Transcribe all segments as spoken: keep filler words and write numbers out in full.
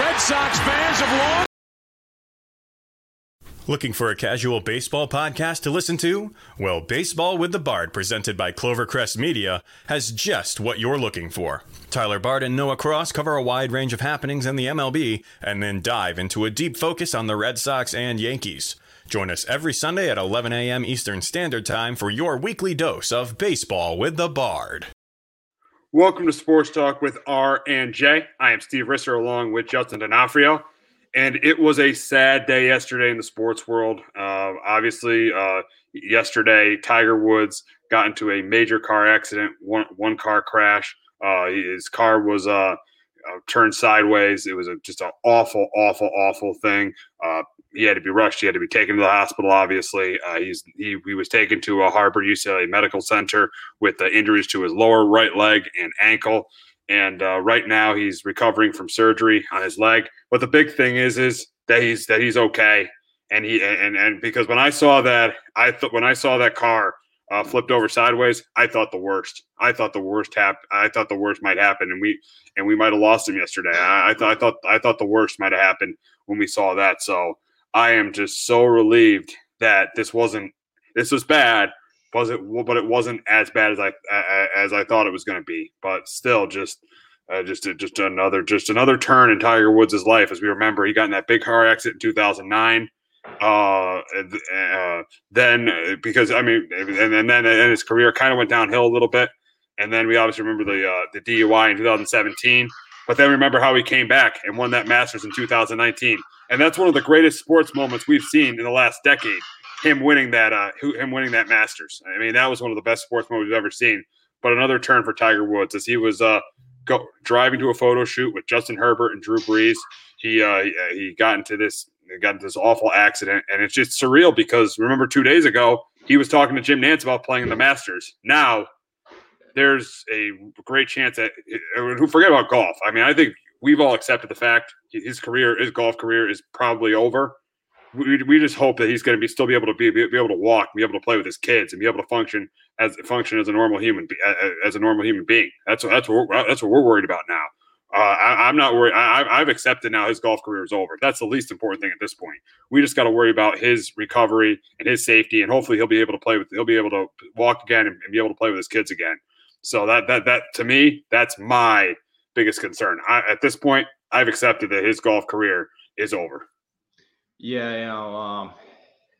Red Sox fans have long... Looking for a casual baseball podcast to listen to? Well, Baseball with the Bard, presented by Clovercrest Media, has just what you're looking for. Tyler Bard and Noah Cross cover a wide range of happenings in the M L B and then dive into a deep focus on the Red Sox and Yankees. Join us every Sunday at eleven a.m. Eastern Standard Time for your weekly dose of Baseball with the Bard. Welcome to Sports Talk with R and J. I am Steve Risser along with Justin D'Onofrio. And it was a sad day yesterday in the sports world. Uh, obviously, uh, yesterday, Tiger Woods got into a major car accident, one, one car crash. Uh, his car was uh, uh, turned sideways. It was a, just an awful, awful, awful thing. Uh, he had to be rushed. He had to be taken to the hospital, obviously. Uh, he's, he, he was taken to a Harvard U C L A Medical Center with uh, injuries to his lower right leg and ankle. And uh, right now he's recovering from surgery on his leg. But the big thing is, is that he's that he's okay. And he and and because when I saw that, I thought when I saw that car uh, flipped over sideways, I thought the worst. I thought the worst hap- I thought the worst might happen, and we and we might have lost him yesterday. I, I thought I thought I thought the worst might have happened when we saw that. So I am just so relieved that this wasn't. This was bad. Was it? But it wasn't as bad as I as I thought it was going to be. But still, just uh, just just another just another turn in Tiger Woods' life. As we remember, he got in that big car accident in two thousand nine. Uh, uh, then because I mean, and, and then and his career kind of went downhill a little bit. And then we obviously remember the uh, the D U I in two thousand seventeen. But then remember how he came back and won that Masters in two thousand nineteen. And that's one of the greatest sports moments we've seen in the last decade. Him winning that, uh, him winning that Masters. I mean, that was one of the best sports moments we've ever seen. But another turn for Tiger Woods as he was uh, go, driving to a photo shoot with Justin Herbert and Drew Brees. He uh, he got into this got into this awful accident, and it's just surreal because remember two days ago he was talking to Jim Nantz about playing in the Masters. Now there's a great chance that who forget about golf. I mean, I think we've all accepted the fact his career, his golf career, is probably over. We we just hope that he's going to be still be able to be, be be able to walk, be able to play with his kids, and be able to function as function as a normal human as a normal human being. That's what, that's what we're, that's what we're worried about now. Uh, I, I'm not worried. I, I've accepted now his golf career is over. That's the least important thing at this point. We just got to worry about his recovery and his safety, and hopefully he'll be able to play with he'll be able to walk again and, and be able to play with his kids again. So that that that to me, that's my biggest concern. I, at this point, I've accepted that his golf career is over. Yeah, you know, um,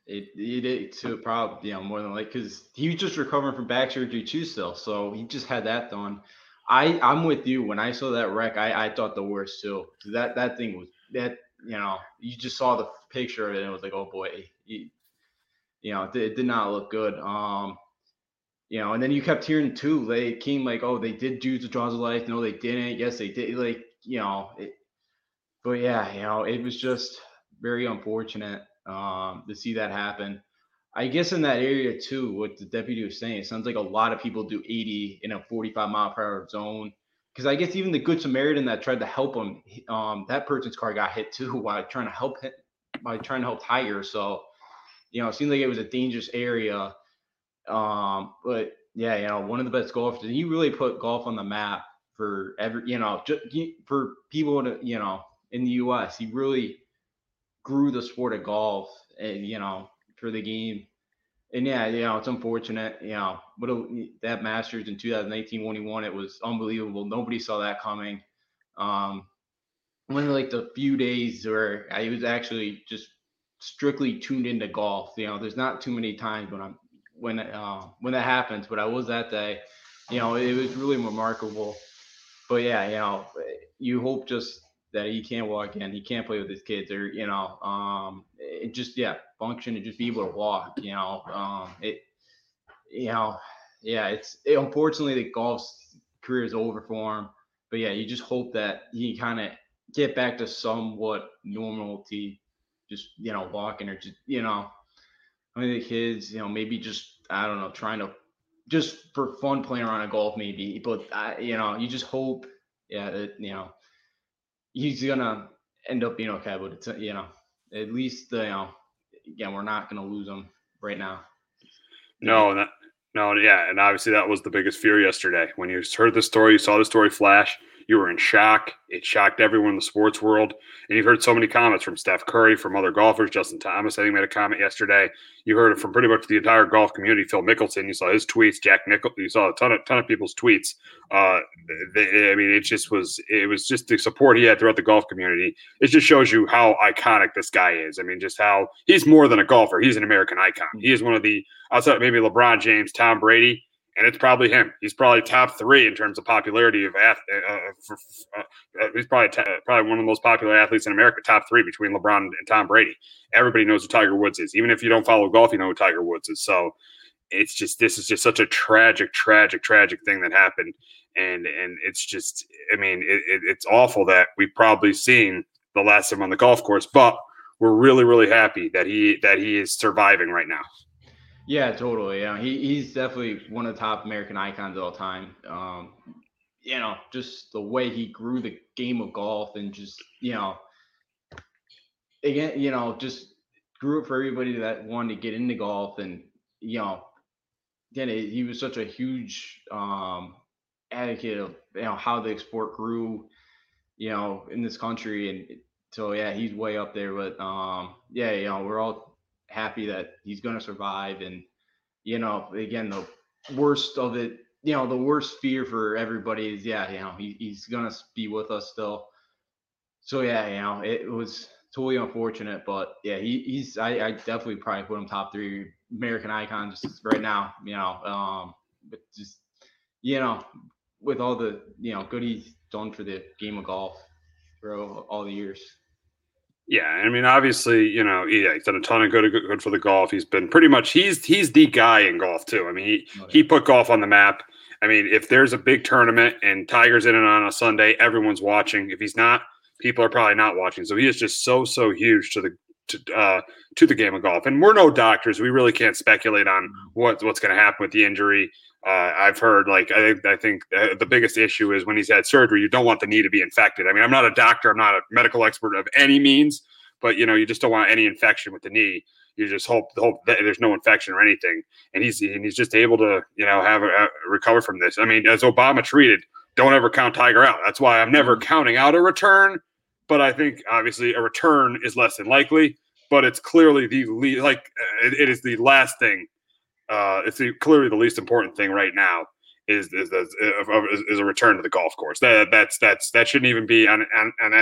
it, it, it to probably, you know, more than like, because he was just recovering from back surgery too still, so he just had that done. I, I'm with you. When I saw that wreck, I, I thought the worst too. That that thing was, that, you know, you just saw the picture of it, and it was like, oh boy, he, you know, it, it did not look good. Um, you know, and then you kept hearing too, they came like, oh, they did do the draws of life. No, they didn't. Yes, they did. Like, you know, it, but yeah, you know, it was just very unfortunate um, to see that happen. I guess in that area too, what the deputy was saying, it sounds like a lot of people do eighty in a forty-five mile per hour zone. Because I guess even the Good Samaritan that tried to help him, um, that person's car got hit too while trying to help him, by trying to help Tiger. So, you know, it seemed like it was a dangerous area. Um, but yeah, you know, one of the best golfers. He really put golf on the map for every, you know, just for people to, you know, in the U S. He really grew the sport of golf, and, you know, for the game. And yeah, you know, it's unfortunate, you know, but that Masters in two thousand nineteen when he won, it was unbelievable. Nobody saw that coming. Um, one of like the few days where I was actually just strictly tuned into golf. You know, there's not too many times when I'm, when, uh, when that happens, but I was that day, you know, it was really remarkable. But yeah, you know, you hope just that he can't walk in, he can't play with his kids, or, you know, um, it just, yeah, function and just be able to walk, you know, um, it, you know, yeah, it's, it, unfortunately the golf's career is over for him, but yeah, you just hope that he kind of get back to somewhat normality, just, you know, walking or just, you know, I mean, the kids, you know, maybe just, I don't know, trying to just for fun playing around a golf maybe, but I, you know, you just hope, yeah, that, you know, he's gonna end up being okay, but it's, you know, at least, you know, again, we're not gonna lose him right now. No, that, no, yeah, and obviously that was the biggest fear yesterday when you heard the story, you saw the story flash. You were in shock. It shocked everyone in the sports world. And you've heard so many comments from Steph Curry, from other golfers. Justin Thomas, I think, made a comment yesterday. You heard it from pretty much the entire golf community. Phil Mickelson, you saw his tweets. Jack Nicklaus, you saw a ton of ton of people's tweets. Uh, they, I mean, it just was it was just the support he had throughout the golf community. It just shows you how iconic this guy is. I mean, just how he's more than a golfer. He's an American icon. He is one of the, outside maybe LeBron James, Tom Brady, and it's probably him. He's probably top three in terms of popularity of uh, for, uh, he's probably t- probably one of the most popular athletes in America, top three between LeBron and Tom Brady. Everybody knows who Tiger Woods is. Even if you don't follow golf, you know who Tiger Woods is. So it's just this is just such a tragic, tragic, tragic thing that happened. And and it's just, I mean, it, it, it's awful that we've probably seen the last of him on the golf course, but we're really, really happy that he that he is surviving right now. Yeah, totally. Yeah, he he's definitely one of the top American icons of all time. Um, you know, just the way he grew the game of golf and just, you know, again, you know, just grew it for everybody that wanted to get into golf. And, you know, then he was such a huge um, advocate of, you know, how the sport grew, you know, in this country. And so, yeah, he's way up there. But, um, yeah, you know, we're all happy that he's going to survive. And, you know, again, the worst of it, you know, the worst fear for everybody is, yeah, you know, he, he's going to be with us still. So, yeah, you know, it was totally unfortunate, but yeah, he, he's, I, I definitely probably put him top three American icon just right now, you know, um, but just, you know, with all the, you know, good he's done for the game of golf through all the years. Yeah, I mean, obviously, you know, yeah, he's done a ton of good, good, good for the golf. He's been pretty much he's he's the guy in golf too. I mean, he, oh, yeah. he put golf on the map. I mean, if there's a big tournament and Tiger's in it on a Sunday, everyone's watching. If he's not, people are probably not watching. So he is just so so huge to the to uh, to the game of golf. And we're no doctors. We really can't speculate on what what's going to happen with the injury. Uh, I've heard, like, I, I think uh, the biggest issue is when he's had surgery, you don't want the knee to be infected. I mean, I'm not a doctor. I'm not a medical expert of any means, but, you know, you just don't want any infection with the knee. You just hope, hope that there's no infection or anything. And he's and he's just able to, you know, have a, a recover from this. I mean, as Obama treated, don't ever count Tiger out. That's why I'm never counting out a return. But I think, obviously, a return is less than likely. But it's clearly the le- – like, it, it is the last thing. Uh, it's the, clearly the least important thing right now is is, is is a return to the golf course. That that's that's that shouldn't even be on on, on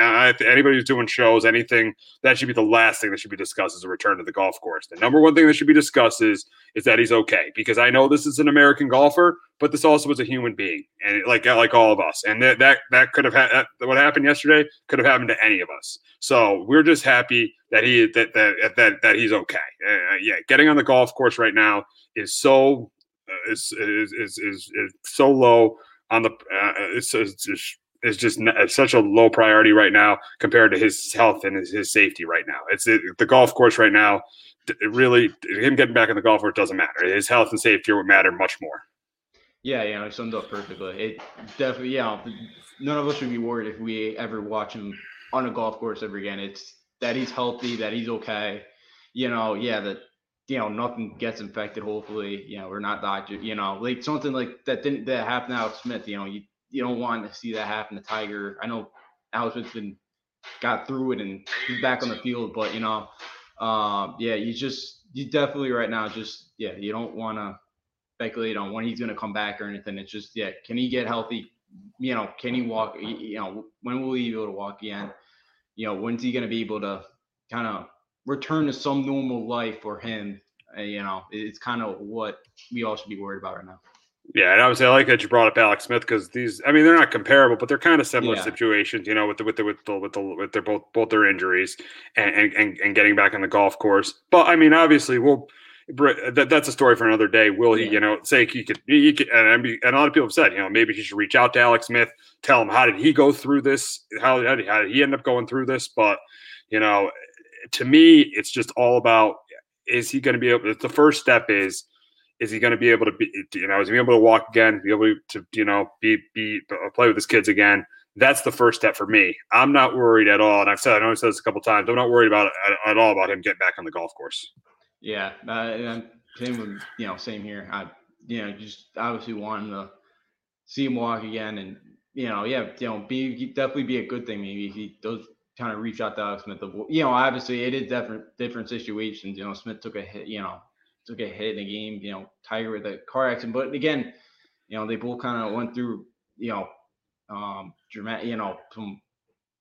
anybody who's doing shows, anything. That should be the last thing that should be discussed is a return to the golf course. The number one thing that should be discussed is is that he's okay, because I know this is an American golfer, but this also is a human being, and like like all of us. And that that, that could have ha- what happened yesterday could have happened to any of us. So we're just happy that he that that that, that he's okay. Uh, yeah, getting on the golf course right now is so uh, is, is is is is so low on the uh, it's, it's just it's just not, it's such a low priority right now compared to his health and his, his safety right now. It's it, the golf course right now. It really him getting back on the golf course doesn't matter. His health and safety would matter much more. Yeah, yeah, it summed up perfectly. It definitely, yeah, none of us should be worried if we ever watch him on a golf course ever again. It's that he's healthy, that he's okay. You know, yeah, that, you know, nothing gets infected, hopefully. You know, we're not doctors, you know, like something like that didn't that happen to Alex Smith. You know, you, you don't want to see that happen to Tiger. I know Alex Smith's been got through it and he's back on the field, but, you know, um, yeah, you just, you definitely right now just, yeah, you don't want to speculate on when he's going to come back or anything. It's just, yeah, can he get healthy? You know, can he walk? You know, when will he be able to walk again? You know, when's he going to be able to kind of return to some normal life for him? Uh, you know, it's kind of what we all should be worried about right now. Yeah, and obviously I like that you brought up Alex Smith, because these, I mean, they're not comparable, but they're kind of similar yeah. situations, you know, with the with the with the with, the, with their both both their injuries and, and and getting back on the golf course. But I mean, obviously, we'll. That, that's a story for another day. Will he, yeah. you know, say he could, he could and, and a lot of people have said, you know, maybe he should reach out to Alex Smith, tell him how did he go through this? How, how, did, how did he end up going through this? But, you know, to me, it's just all about, is he going to be able to, the first step is, is he going to be able to be, you know, is he able to walk again, be able to, you know, be, be, play with his kids again? That's the first step for me. I'm not worried at all. And I've said, I know I've said this a couple of times, I'm not worried about at, at all about him getting back on the golf course. Yeah, uh, same with, you know, same here. I, you know, just obviously wanting to see him walk again, and you know, yeah, you know, be definitely be a good thing. Maybe he does kind of reach out to Alex Smith. You know, obviously it is different different situations. You know, Smith took a hit, you know, took a hit in the game, you know, Tiger with a car accident. But again, you know, they both kind of went through, you know, um, dramatic, you know, some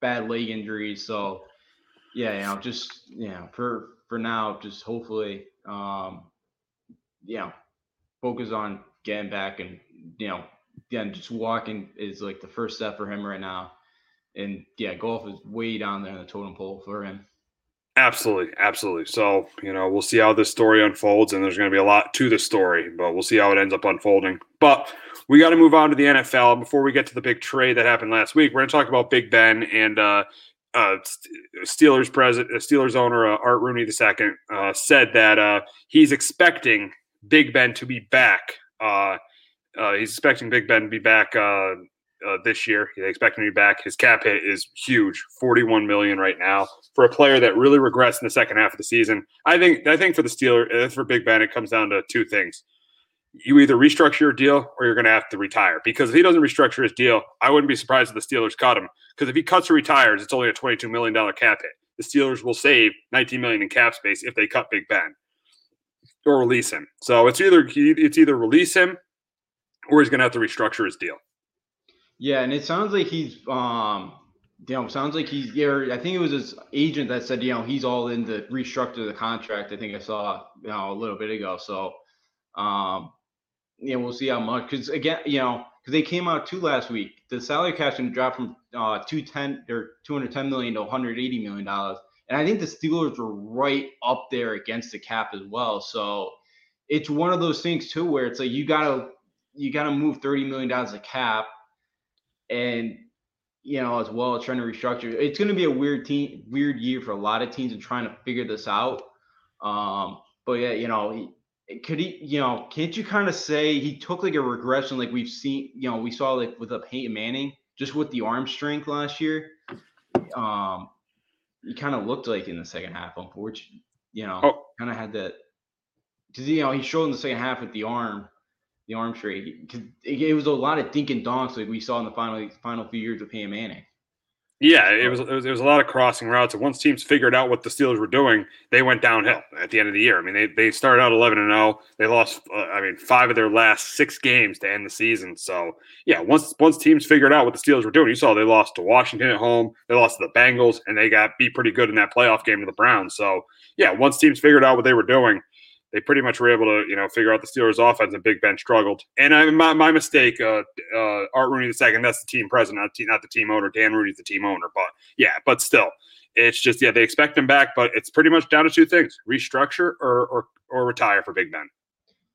bad leg injuries. So yeah, you know, just, you know, for, for now, just hopefully, um, you know, focus on getting back and, you know, again, just walking is like the first step for him right now. And yeah, golf is way down there in the totem pole for him. Absolutely. Absolutely. So, you know, we'll see how this story unfolds, and there's going to be a lot to the story, but we'll see how it ends up unfolding. But we got to move on to the N F L. Before we get to the big trade that happened last week, we're going to talk about Big Ben and uh, uh, Steelers president, Steelers owner uh, Art Rooney the Second uh, said that uh, he's expecting Big Ben to be back. Uh, uh, he's expecting Big Ben to be back uh, uh, this year. They expect him to be back. His cap hit is huge, forty-one million dollars right now, for a player that really regressed in the second half of the season. I think I think for the Steelers, for Big Ben, it comes down to two things. You either restructure your deal or you're going to have to retire, because if he doesn't restructure his deal, I wouldn't be surprised if the Steelers cut him, because if he cuts or retires, it's only a twenty-two million dollars cap hit. The Steelers will save nineteen million dollars in cap space if they cut Big Ben or release him. So it's either it's either release him or he's going to have to restructure his deal. Yeah, and it sounds like he's um, you know, sounds like he's yeah, I think it was his agent that said, you know, he's all in to restructure the contract. I think I saw, you know, a little bit ago. So um yeah, we'll see how much, because again, you know, because they came out too last week. The salary cap can drop from uh, two ten or two hundred ten million to one hundred eighty million dollars, and I think the Steelers were right up there against the cap as well. So it's one of those things too, where it's like you gotta you gotta move thirty million dollars a cap, and you know, as well as trying to restructure. It's going to be a weird team, weird year for a lot of teams and trying to figure this out. Um, but yeah, you know. He, Could he, you know, can't you kind of say he took like a regression, like we've seen, you know, we saw like with Peyton Manning, just with the arm strength last year. Um, he kind of looked like in the second half, unfortunately, you know, oh. kind of had that, because, you know, he showed in the second half with the arm, the arm strength. It, it was a lot of dink and donks like we saw in the final final few years with Peyton Manning. Yeah, it was, it was it was a lot of crossing routes, and once teams figured out what the Steelers were doing, they went downhill at the end of the year. I mean, they they started out eleven and oh. They lost, uh, I mean, five of their last six games to end the season. So, yeah, once once teams figured out what the Steelers were doing, you saw they lost to Washington at home, they lost to the Bengals, and they got beat pretty good in that playoff game to the Browns. So, yeah, once teams figured out what they were doing, they pretty much were able to, you know, figure out the Steelers' offense, and Big Ben struggled. And I, my my mistake, uh, uh, Art Rooney the Second, that's the team president, not the, not the team owner. Dan Rooney's the team owner. But, yeah, but still, it's just, yeah, they expect him back, but it's pretty much down to two things, restructure or or, or retire for Big Ben.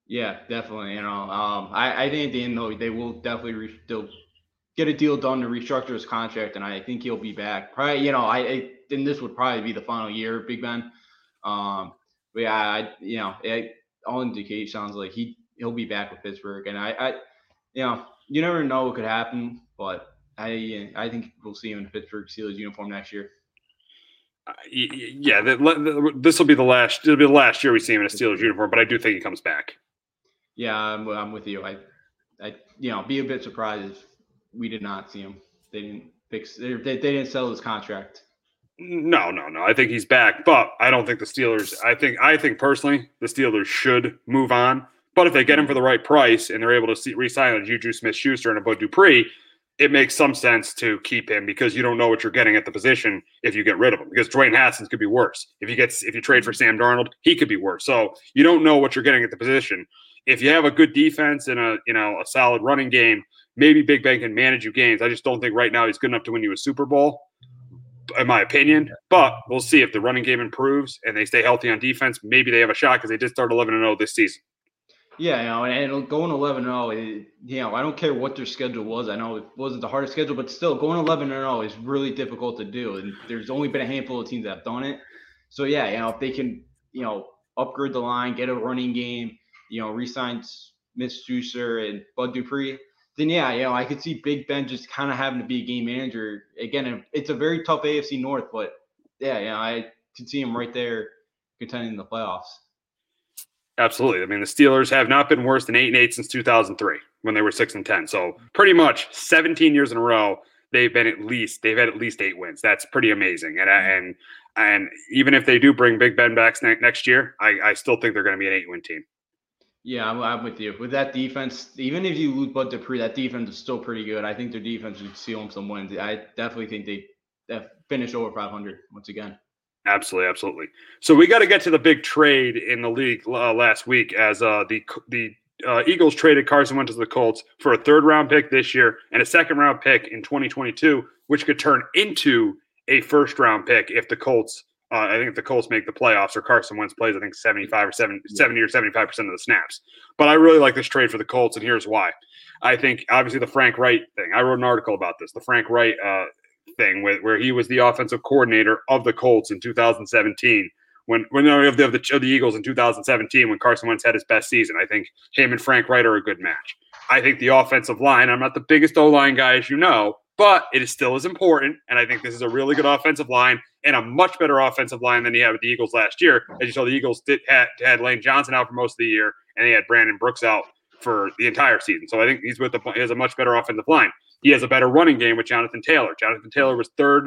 Yeah, definitely. You know, um, I, I think at the end, though, they will definitely re- they'll get a deal done to restructure his contract, and I think he'll be back. Probably, you know, I, I and this would probably be the final year of Big Ben. Um But yeah, I, you know, it, all indications sounds like he he'll be back with Pittsburgh, and I, I, you know, you never know what could happen, but I I think we'll see him in Pittsburgh Steelers uniform next year. Uh, yeah, this will be the last. It'll be the last year we see him in a Steelers uniform, but I do think he comes back. Yeah, I'm, I'm with you. I, I, you know, be a bit surprised if we did not see him. They didn't fix. They they didn't sell his contract. No, no, no. I think he's back, but I don't think the Steelers – I think I think personally the Steelers should move on. But if they get him for the right price and they're able to see, re-sign a Juju Smith-Schuster and a Bud Dupree, it makes some sense to keep him, because you don't know what you're getting at the position if you get rid of him, because Dwayne Haskins could be worse. If you get if you trade for Sam Darnold, he could be worse. So you don't know what you're getting at the position. If you have a good defense and a, you know, a solid running game, maybe Big Ben can manage you games. I just don't think right now he's good enough to win you a Super Bowl, in my opinion, but we'll see if the running game improves and they stay healthy on defense. Maybe they have a shot, because they did start eleven and oh this season. Yeah, you know, and, and going eleven and oh, you know, I don't care what their schedule was. I know it wasn't the hardest schedule, but still, going eleven and oh is really difficult to do, and there's only been a handful of teams that have done it. So yeah, you know, if they can, you know, upgrade the line, get a running game, you know, re-sign Smith-Schuster and Bud Dupree, then, yeah, you know, I could see Big Ben just kind of having to be a game manager. Again, it's a very tough A F C North, but, yeah, you know, I could see him right there contending in the playoffs. Absolutely. I mean, the Steelers have not been worse than eight and eight since two thousand three. when they were six and ten. So pretty much seventeen years in a row, they've been at least they've had at least eight wins. That's pretty amazing. And and and even if they do bring Big Ben back next year, I, I still think they're going to be an eight win team. Yeah, I'm, I'm with you. With that defense, even if you lose Bud Dupree, that defense is still pretty good. I think their defense would seal them some wins. I definitely think they def- finish over five hundred once again. Absolutely, absolutely. So we got to get to the big trade in the league uh, last week as uh, the the uh, Eagles traded Carson Wentz to the Colts for a third-round pick this year and a second-round pick in twenty twenty-two, which could turn into a first-round pick if the Colts – Uh, I think if the Colts make the playoffs or Carson Wentz plays, I think seventy-five or seventy, seventy or seventy-five percent of the snaps. But I really like this trade for the Colts, and here's why. I think, obviously, the Frank Wright thing. I wrote an article about this, the Frank Wright uh, thing with, where he was the offensive coordinator of the Colts in two thousand seventeen, when, when of, the, of, the, of the Eagles in two thousand seventeen when Carson Wentz had his best season. I think him and Frank Wright are a good match. I think the offensive line, I'm not the biggest O-line guy, as you know, but it is still as important, and I think this is a really good offensive line and a much better offensive line than he had with the Eagles last year. As you saw, the Eagles did had, had Lane Johnson out for most of the year, and they had Brandon Brooks out for the entire season. So I think he's with the he has a much better offensive line. He has a better running game with Jonathan Taylor. Jonathan Taylor was third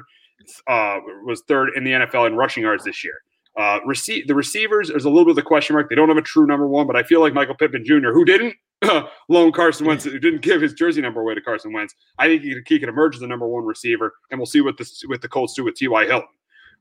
uh, was third in the N F L in rushing yards this year. Uh, rece- the receivers, there's a little bit of a question mark. They don't have a true number one, but I feel like Michael Pippen Junior, who didn't, loan Carson Wentz, who didn't give his jersey number away to Carson Wentz, I think he, he could emerge as the number one receiver, and we'll see what the what the Colts do with T Y Hilton.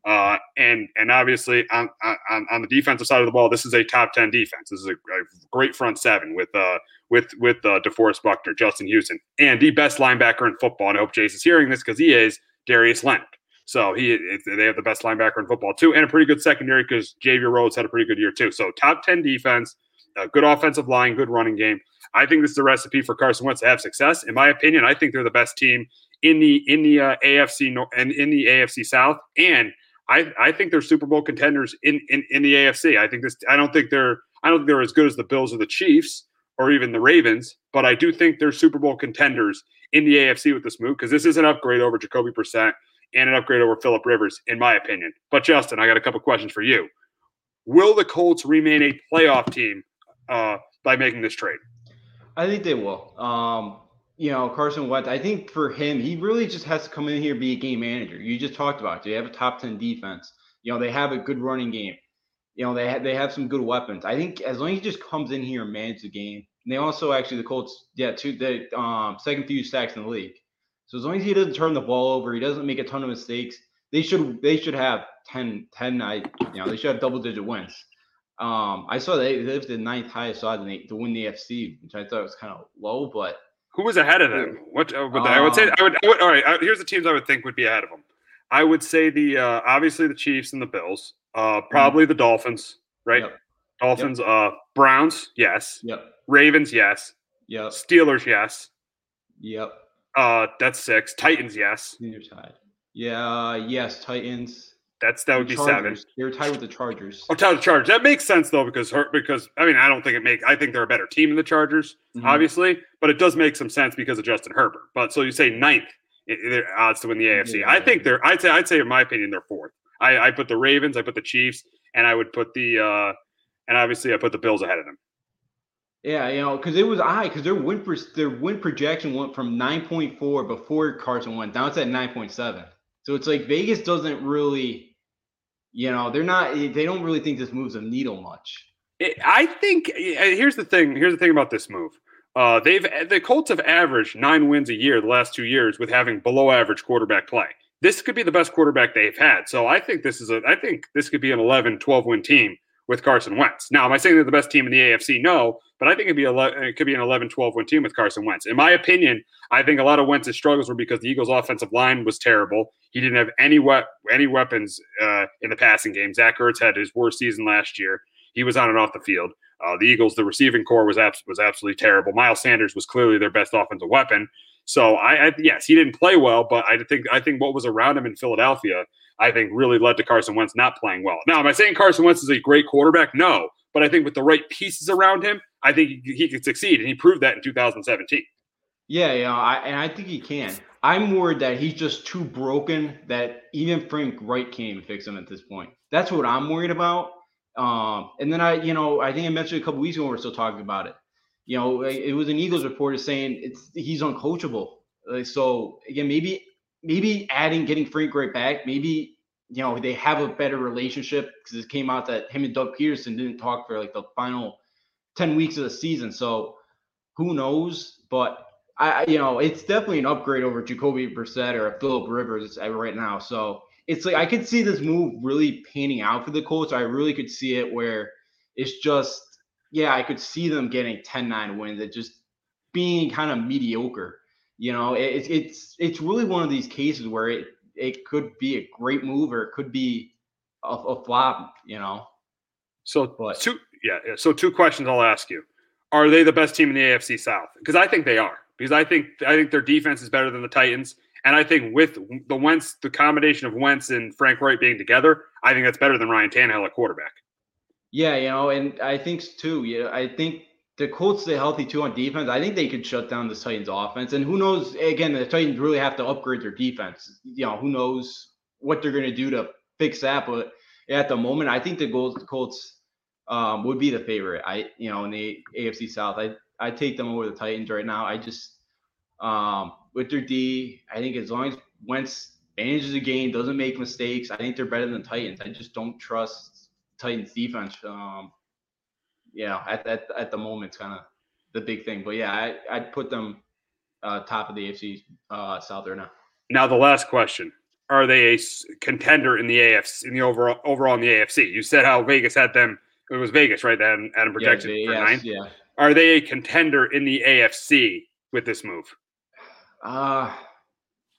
Uh, and and obviously on, on on the defensive side of the ball, this is a top ten defense. This is a, a great front seven with uh with with uh, DeForest Buckner, Justin Houston, and the best linebacker in football. And I hope Jace is hearing this because he is Darius Leonard. So he they have the best linebacker in football too, and a pretty good secondary because Xavier Rhodes had a pretty good year too. So top ten defense. A good offensive line, good running game. I think this is a recipe for Carson Wentz to have success. In my opinion, I think they're the best team in the in the uh, A F C and in the A F C South, and I, I think they're Super Bowl contenders in, in, in the A F C. I think this. I don't think they're I don't think they're as good as the Bills or the Chiefs or even the Ravens, but I do think they're Super Bowl contenders in the A F C with this move because this is an upgrade over Jacoby Brissett and an upgrade over Phillip Rivers, in my opinion. But Justin, I got a couple questions for you. Will the Colts remain a playoff team Uh, by making this trade? I think they will. Um, you know, Carson Wentz, I think for him, he really just has to come in here and be a game manager. You just talked about it. They have a top ten defense. You know, they have a good running game. You know, they, ha- they have some good weapons. I think as long as he just comes in here and manages the game, and they also actually, the Colts, yeah, two, the um, second fewest sacks in the league. So as long as he doesn't turn the ball over, he doesn't make a ton of mistakes, they should they should have ten, ten, I, you know, they should have double-digit wins. Um, I saw they lived the ninth highest odds in the, to win the F C, which I thought was kind of low. But who was ahead of them? What uh, um, I would say, I would, I would all right. I, here's the teams I would think would be ahead of them. I would say the uh, obviously the Chiefs and the Bills, uh, probably mm-hmm. the Dolphins, right? Yep. Dolphins, yep. uh, Browns, yes. Yep. Ravens, yes. Yep. Steelers, yes. Yep. Uh, that's six. Titans, yes. You're tied. Yeah. Yes. Titans. That's that would be seven. They were tied with the Chargers. Oh, tied with the Chargers. That makes sense though, because her, because I mean, I don't think it makes. I think they're a better team than the Chargers, mm-hmm. obviously, but it does make some sense because of Justin Herbert. But so you say ninth their odds to win the A F C. Yeah, I think they're. I'd say. I'd say in my opinion they're fourth. I, I put the Ravens. I put the Chiefs, and I would put the uh, and obviously I put the Bills ahead of them. Yeah, you know, because it was high because their win pro, their win projection went from nine point four before Carson went down. It's at nine point seven. So it's like Vegas doesn't really. You know, they're not, they don't really think this moves a needle much. It, I think, here's the thing, here's the thing about this move. Uh, they've, the Colts have averaged nine wins a year the last two years with having below average quarterback play. This could be the best quarterback they've had. So I think this is a, I think this could be an eleven, twelve win team with Carson Wentz. Now, am I saying they're the best team in the A F C? No, but I think it'd be eleven, it could be an eleven, twelve win team with Carson Wentz. In my opinion, I think a lot of Wentz's struggles were because the Eagles' offensive line was terrible. He didn't have any we- any weapons uh, in the passing game. Zach Ertz had his worst season last year. He was on and off the field. Uh, the Eagles, the receiving core was abs- was absolutely terrible. Miles Sanders was clearly their best offensive weapon. So I, I yes, he didn't play well, but I think I think what was around him in Philadelphia, I think, really led to Carson Wentz not playing well. Now, am I saying Carson Wentz is a great quarterback? No, but I think with the right pieces around him, I think he, he could succeed, and he proved that in two thousand seventeen. Yeah, yeah, I, and I think he can. I'm worried that he's just too broken that even Frank Wright can't even fix him at this point. That's what I'm worried about. Um, and then I, you know, I think I mentioned a couple weeks ago when we were still talking about it. You know, it was an Eagles reporter saying it's he's uncoachable. Like, so again, maybe maybe adding getting Frank Wright back, maybe you know they have a better relationship, because it came out that him and Doug Peterson didn't talk for like the final ten weeks of the season. So who knows? But I, you know, it's definitely an upgrade over Jacoby Brissett or Phillip Rivers right now. So it's like I could see this move really panning out for the Colts. I really could see it where it's just. Yeah, I could see them getting ten nine wins and just being kind of mediocre. You know, it, it's it's really one of these cases where it, it could be a great move or it could be a, a flop, you know. So but. two yeah, so two questions I'll ask you. Are they the best team in the A F C South? Because I think they are. Because I think I think their defense is better than the Titans. And I think with the Wentz, the combination of Wentz and Frank Wright being together, I think that's better than Ryan Tannehill at quarterback. Yeah, you know, and I think too, yeah, I think the Colts stay healthy too on defense. I think they could shut down the Titans offense. And who knows, again, the Titans really have to upgrade their defense. You know, who knows what they're going to do to fix that. But at the moment, I think the Colts um, would be the favorite. I, you know, in the A F C South, I, I take them over the Titans right now. I just, um, with their D, I think as long as Wentz manages the game, doesn't make mistakes, I think they're better than Titans. I just don't trust Titans defense, um, yeah, at at at the moment, kind of the big thing. But yeah, I, I'd put them uh, top of the A F C uh, South right now. Now the last question: are they a contender in the A F C? In the overall overall in the A F C, you said how Vegas had them. It was Vegas, right? That Adam projected yeah, for yes, ninth. Yeah. Are they a contender in the A F C with this move? Uh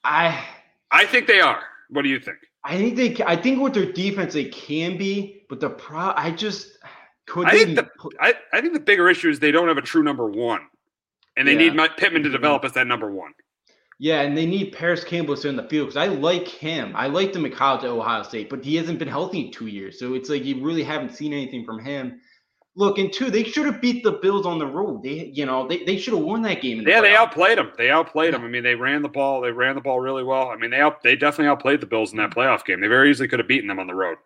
I I think they are. What do you think? I think they. I think with their defense, they can be, but the pro. I just couldn't. I think the. I, I think the bigger issue is they don't have a true number one, and they yeah. need Mike Pittman to develop as that number one. Yeah, and they need Paris Campbell to in the field, because I like him. I liked him in college at Ohio State, but he hasn't been healthy in two years, so it's like you really haven't seen anything from him. Look, and two, they should have beat the Bills on the road. They, you know, they, they should have won that game. In the yeah, playoff. They outplayed them. They outplayed them. I mean, they ran the ball. They ran the ball really well. I mean, they out, they definitely outplayed the Bills in that playoff game. They very easily could have beaten them on the road.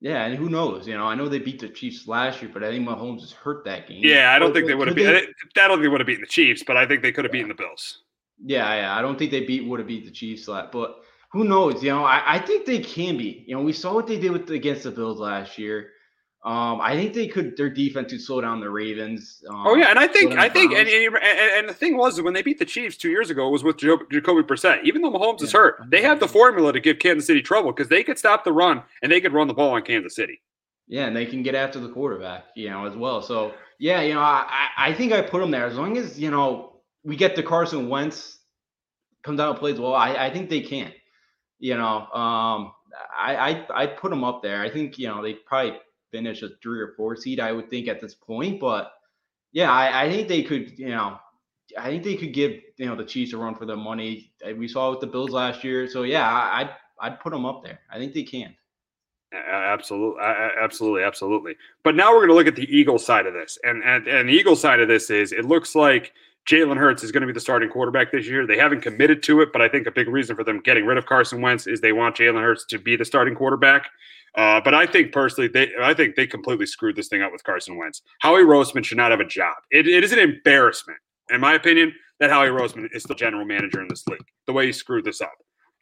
Yeah, and who knows? You know, I know they beat the Chiefs last year, but I think Mahomes has hurt that game. Yeah, I don't but, think they would have. Be- I don't think they would have beaten the Chiefs, but I think they could have yeah. beaten the Bills. Yeah, yeah, I don't think they beat would have beat the Chiefs, but who knows? You know, I, I think they can be. You know, we saw what they did with against the Bills last year. Um, I think they could. Their defense would slow down the Ravens. Um, oh yeah, and I think I think and, and and the thing was when they beat the Chiefs two years ago, it was with Jacoby Brissett. Even though Mahomes yeah. is hurt, they have the formula to give Kansas City trouble, because they could stop the run and they could run the ball on Kansas City. Yeah, and they can get after the quarterback, you know, as well. So yeah, you know, I I think I put them there as long as you know we get the Carson Wentz comes out and plays well. I I think they can. You know, um, I I I put them up there. I think you know they probably. Finish a three or four seed, I would think at this point. But yeah, I, I think they could, you know, I think they could give, you know, the Chiefs a run for their money. We saw it with the Bills last year. So yeah, I, I'd, I'd put them up there. I think they can. Absolutely. Absolutely. Absolutely. But now we're going to look at the Eagles side of this. And, and, and the Eagles side of this is it looks like Jalen Hurts is going to be the starting quarterback this year. They haven't committed to it, but I think a big reason for them getting rid of Carson Wentz is they want Jalen Hurts to be the starting quarterback. Uh, but I think personally, they I think they completely screwed this thing up with Carson Wentz. Howie Roseman should not have a job. It, it is an embarrassment, in my opinion, that Howie Roseman is the general manager in this league, the way he screwed this up.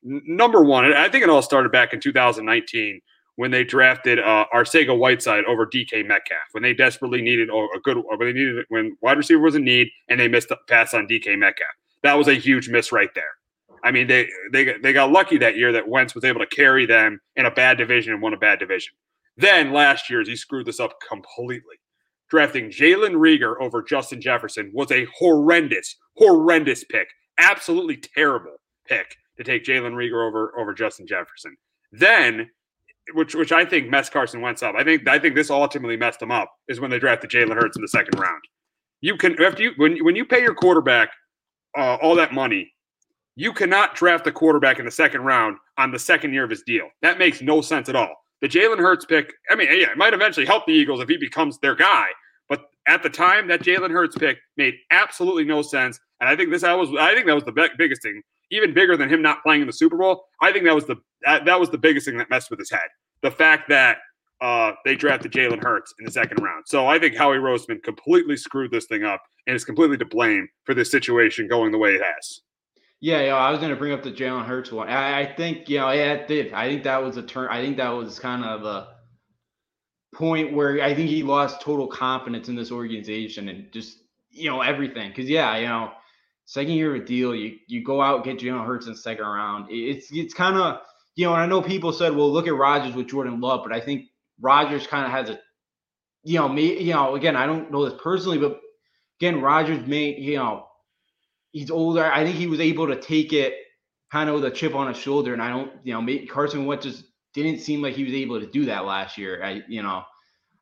N- number one, I think it all started back in two thousand nineteen when they drafted uh, Arcega Whiteside over D K Metcalf, when they desperately needed a good – when they needed when wide receiver was in need and they missed the pass on D K Metcalf. That was a huge miss right there. I mean, they they they got lucky that year that Wentz was able to carry them in a bad division and won a bad division. Then last year, he screwed this up completely. Drafting Jalen Reagor over Justin Jefferson was a horrendous, horrendous pick. Absolutely terrible pick to take Jalen Reagor over, over Justin Jefferson. Then, which which I think messed Carson Wentz up. I think I think this ultimately messed him up is when they drafted Jalen Hurts in the second round. You can after you when when you pay your quarterback uh, all that money. You cannot draft a quarterback in the second round on the second year of his deal. That makes no sense at all. The Jalen Hurts pick, I mean, yeah, it might eventually help the Eagles if he becomes their guy. But at the time, that Jalen Hurts pick made absolutely no sense. And I think this, I was, I think that was the be- biggest thing, even bigger than him not playing in the Super Bowl. I think that was the that, that was the biggest thing that messed with his head. The fact that uh, they drafted Jalen Hurts in the second round. So I think Howie Roseman completely screwed this thing up and is completely to blame for this situation going the way it has. Yeah, you know, I was going to bring up the Jalen Hurts one. I, I think, you know, yeah, it did. I think that was a turn. I think that was kind of a point where I think he lost total confidence in this organization and just, you know, everything. Because, yeah, you know, second year of a deal, you you go out and get Jalen Hurts in the second round. It's, it's kind of, you know, and I know people said, well, look at Rodgers with Jordan Love. But I think Rodgers kind of has a, you know, me, you know, again, I don't know this personally, but again, Rodgers may, you know, he's older. I think he was able to take it kind of with a chip on his shoulder. And I don't, you know, Carson Wentz just didn't seem like he was able to do that last year. I, you know,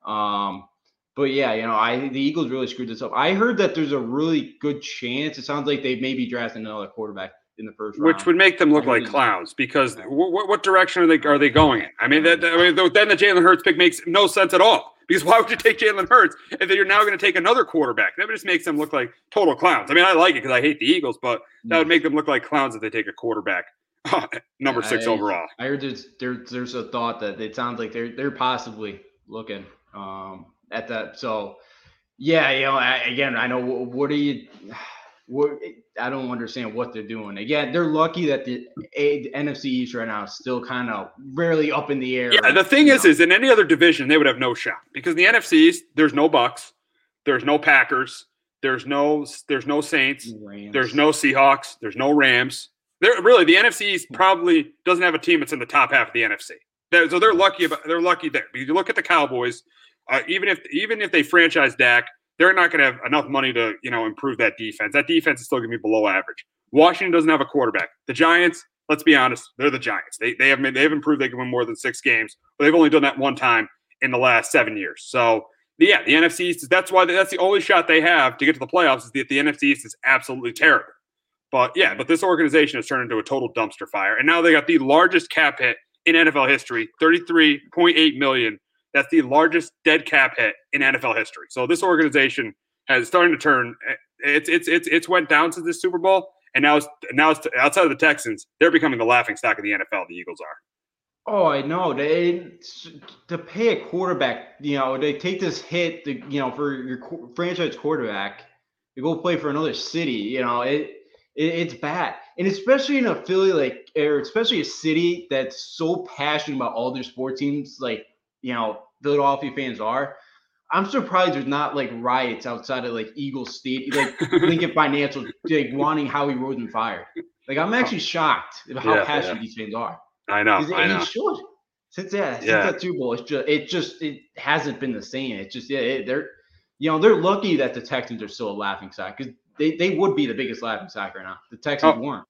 um, but yeah, you know, I think the Eagles really screwed this up. I heard that there's a really good chance. It sounds like they may be drafting another quarterback in the first round, which would make them look like clowns. Because what, what direction are they are they going in? I mean, that, that, I mean, then the Jalen Hurts pick makes no sense at all. Because why would you take Jalen Hurts if you're now going to take another quarterback? That would just make them look like total clowns. I mean, I like it because I hate the Eagles, but that would make them look like clowns if they take a quarterback number six I, overall. I heard there's, there, there's a thought that it sounds like they're they're possibly looking um, at that. So, yeah, you know, I, again, I know what, what are you what, – I don't understand what they're doing. Again, they're lucky that the, a, the N F C East right now is still kind of really up in the air. Yeah, right? The thing you is, know? is in any other division, they would have no shot. Because in the N F C East, there's no Bucks, there's no Packers, there's no there's no Saints, Rams. There's no Seahawks, there's no Rams. They're, really, the N F C East probably doesn't have a team that's in the top half of the N F C. They're, so they're lucky about, they're lucky there. Because you look at the Cowboys, uh, even if even if they franchise Dak, they're not going to have enough money to, you know, improve that defense. That defense is still going to be below average. Washington doesn't have a quarterback. The Giants, let's be honest, they're the Giants. They they have made, they have improved. They can win more than six games, but they've only done that one time in the last seven years. So yeah, the N F C East. That's why that's the only shot they have to get to the playoffs is that the N F C East is absolutely terrible. But yeah, but this organization has turned into a total dumpster fire, and now they got the largest cap hit in N F L history, thirty-three point eight million dollars. That's the largest dead cap hit in N F L history. So this organization has starting to turn. It's it's it's it's went down since this Super Bowl, and now it's now it's outside of the Texans. They're becoming the laughingstock of the N F L. The Eagles are. Oh, I know. They to pay a quarterback. You know, they take this hit. To, you know, for your franchise quarterback, you go play for another city. You know, it, it it's bad, and especially in a Philly like, or especially a city that's so passionate about all their sport teams, like. You know, Philadelphia fans are. I'm surprised there's not like riots outside of like Eagles State, like Lincoln Financial, like wanting Howie Roseman fired. Like I'm actually shocked at how yeah, passionate yeah. these fans are. I know. I know. Should. Since yeah, since yeah. that Super Bowl, it's just it just it hasn't been the same. It's just yeah, it, they're you know they're lucky that the Texans are still a laughing stock because they, they would be the biggest laughing stock right now. The Texans oh. weren't.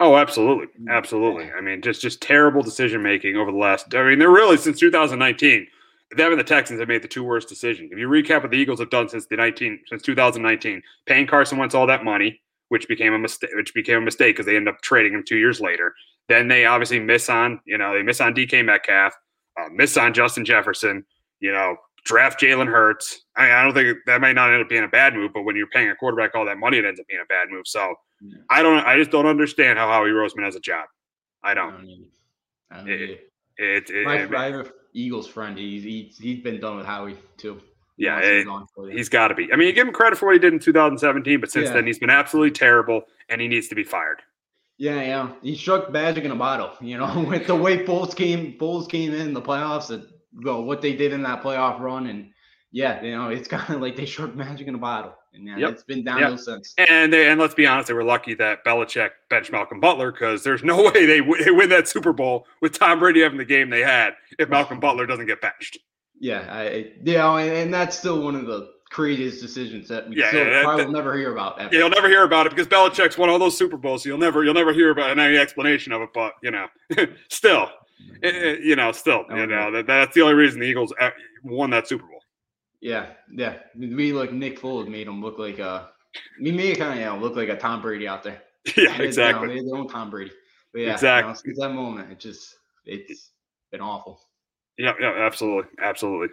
Oh, absolutely. Absolutely. I mean, just just terrible decision-making over the last – I mean, they're really, since two thousand nineteen, them and the Texans have made the two worst decisions. If you recap what the Eagles have done since the nineteen, since two thousand nineteen, paying Carson Wentz all that money, which became a mistake which became a mistake because they ended up trading him two years later. Then they obviously miss on – you know, they miss on D K Metcalf, uh, miss on Justin Jefferson, you know, draft Jalen Hurts. I mean, I don't think – that might not end up being a bad move, but when you're paying a quarterback all that money, it ends up being a bad move. So – I don't. I just don't understand how Howie Roseman has a job. I don't. I don't, need I don't it, need it. It, it, My, it, I have an Eagles friend. He's he's he's been done with Howie too. Yeah, it, he's got to be. I mean, you give him credit for what he did in two thousand seventeen, but since yeah. then he's been absolutely terrible, and he needs to be fired. Yeah, yeah. He struck magic in a bottle. You know, with the way Foles came, Foles came in the playoffs, and well, what they did in that playoff run, and yeah, you know, it's kind of like they struck magic in a bottle. And yeah, yep. it's been downhill yep. since. And they, and let's be honest, they were lucky that Belichick benched Malcolm Butler because there's no way they, w- they win that Super Bowl with Tom Brady having the game they had if Malcolm Butler doesn't get benched. Yeah, I, you know, and, and that's still one of the craziest decisions that we yeah, still yeah, probably that, will never hear about. Ever. Yeah, you'll never hear about it because Belichick's won all those Super Bowls, so you'll never you'll never hear about any explanation of it. But you know, still, it, it, you know, still, okay. you know, that, that's the only reason the Eagles won that Super Bowl. Yeah, yeah. We like Nick Foles made him look like a, we made it kind of you know, look like a Tom Brady out there. Yeah, they, exactly. You know, they don't Tom Brady. But yeah, exactly. You know, since that moment, it just it's been awful. Yeah, yeah, absolutely, absolutely.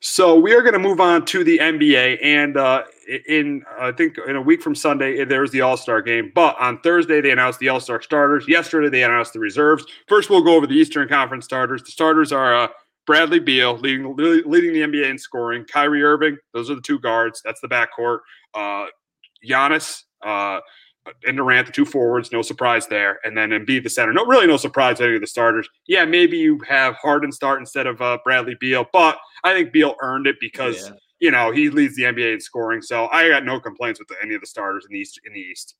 So we are going to move on to the N B A, and uh, in I think in a week from Sunday there's the All-Star game. But on Thursday they announced the All-Star starters. Yesterday they announced the reserves. First, we'll go over the Eastern Conference starters. The starters are uh, Bradley Beal leading leading the N B A in scoring. Kyrie Irving, those are the two guards. That's the backcourt. Uh, Giannis uh, and Durant, the two forwards, no surprise there. And then Embiid, the center. No, really no surprise any of the starters. Yeah, maybe you have Harden start instead of uh, Bradley Beal, but I think Beal earned it because, yeah. you know, he leads the N B A in scoring. So I got no complaints with the, any of the starters in the East. In the East.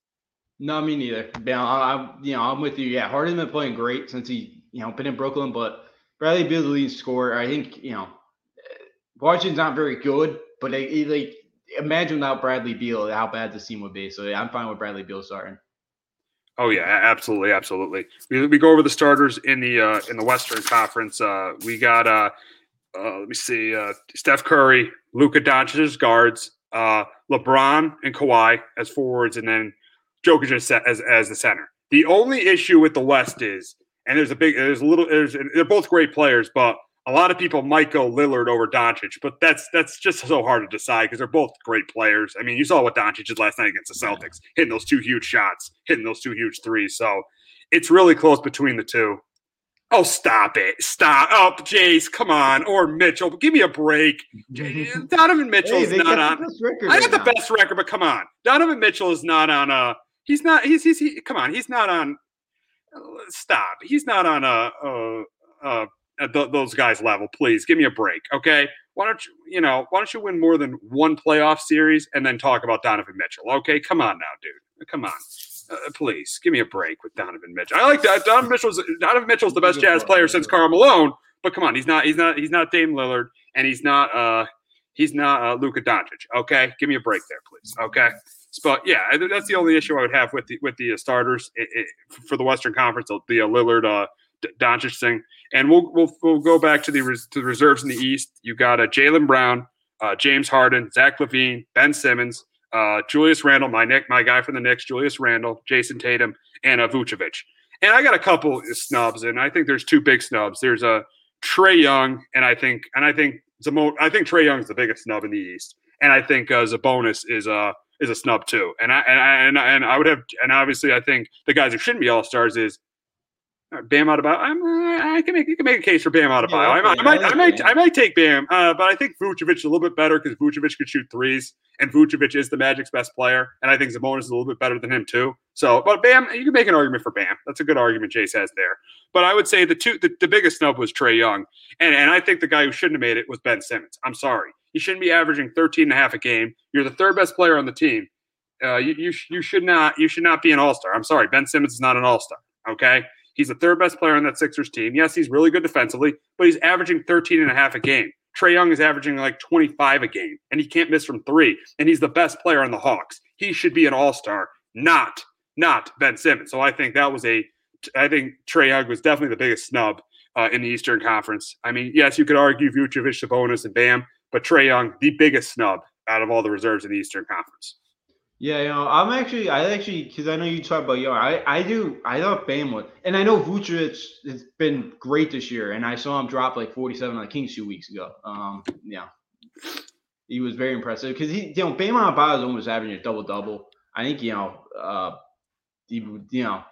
No, me neither. Ben, I, I, you know, I'm with you. Yeah, Harden's been playing great since he, you know, been in Brooklyn, but Bradley Beal, the lead scorer, I think, you know, Washington's not very good, but they, like, imagine without Bradley Beal how bad this team would be. So yeah, I'm fine with Bradley Beal starting. Oh yeah, absolutely, absolutely. We, we go over the starters in the uh, in the Western Conference. Uh, we got uh, uh, let me see, uh, Steph Curry, Luka Doncic as guards, uh, LeBron and Kawhi as forwards, and then Jokic as, as as the center. The only issue with the West is, and there's a big, there's a little, there's, they're both great players, but a lot of people might go Lillard over Doncic, but that's that's just so hard to decide because they're both great players. I mean, you saw what Doncic did last night against the Celtics, hitting those two huge shots, hitting those two huge threes. So it's really close between the two. Oh, stop it. Stop. Oh, Jace, come on. Or Mitchell. Give me a break. Donovan Mitchell is hey, not on. I got the best record, but come on. Donovan Mitchell is not on a – He's not. He's. He's. He, come on. He's not on. Stop. He's not on a. Uh. Uh. Th- those guys level. Please give me a break. Okay. Why don't you? You know. Why don't you win more than one playoff series and then talk about Donovan Mitchell? Okay. Come on now, dude. Come on. Uh, please give me a break with Donovan Mitchell. I like that. Donovan Mitchell's. Donovan Mitchell's the best Jazz player since Karl Malone. But come on. He's not. He's not. He's not Dame Lillard. And he's not. Uh. He's not uh, Luka Doncic. Okay. Give me a break there, please. Okay. But yeah, that's the only issue I would have with the with the uh, starters it, it, for the Western Conference. It'll be a Lillard, uh, D- Doncic thing, and we'll we'll we'll go back to the res- to the reserves in the East. You got a uh, Jaylen Brown, uh, James Harden, Zach LaVine, Ben Simmons, uh, Julius Randle, my Nick, my guy from the Knicks, Julius Randle, Jason Tatum, and uh, Vucevic. And I got a couple snubs, and I think there's two big snubs. There's a uh, Trae Young, and I think and I think Zamo- I think Trae Young's the biggest snub in the East, and I think uh, Sabonis is a uh, is a snub too. And I, and I, and I, and I would have, and obviously I think the guys who shouldn't be all-stars is Bam Adebayo. I'm, I can make, you can make a case for Bam Adebayo. Yeah, I, might, I, might, I might, I might take Bam, uh, but I think Vucevic is a little bit better because Vucevic could shoot threes and Vucevic is the Magic's best player. And I think Sabonis is a little bit better than him too. So, but Bam, you can make an argument for Bam. That's a good argument Jace has there. But I would say the two, the, the biggest snub was Trae Young. And, and I think the guy who shouldn't have made it was Ben Simmons. I'm sorry. You shouldn't be averaging thirteen and a half a game. You're the third best player on the team. Uh, you you, you should not you should not be an all-star. I'm sorry. Ben Simmons is not an all-star, okay? He's the third best player on that Sixers team. Yes, he's really good defensively, but he's averaging thirteen and a half a game. Trae Young is averaging like twenty-five a game, and he can't miss from three, and he's the best player on the Hawks. He should be an all-star, not, not Ben Simmons. So I think that was a – I think Trae Young was definitely the biggest snub uh, in the Eastern Conference. I mean, yes, you could argue Vucevic, Sabonis, and Bam, but Trae Young, the biggest snub out of all the reserves in the Eastern Conference. Yeah, you know, I'm actually, I actually, because I know you talk about Young, I, I do, I thought Bam was, and I know Vucevic has been great this year, and I saw him drop like forty-seven on the Kings two weeks ago. Um, yeah, he was very impressive because he, you know, Bam Adebayo is almost averaging a double double. I think you know, uh, he, you know,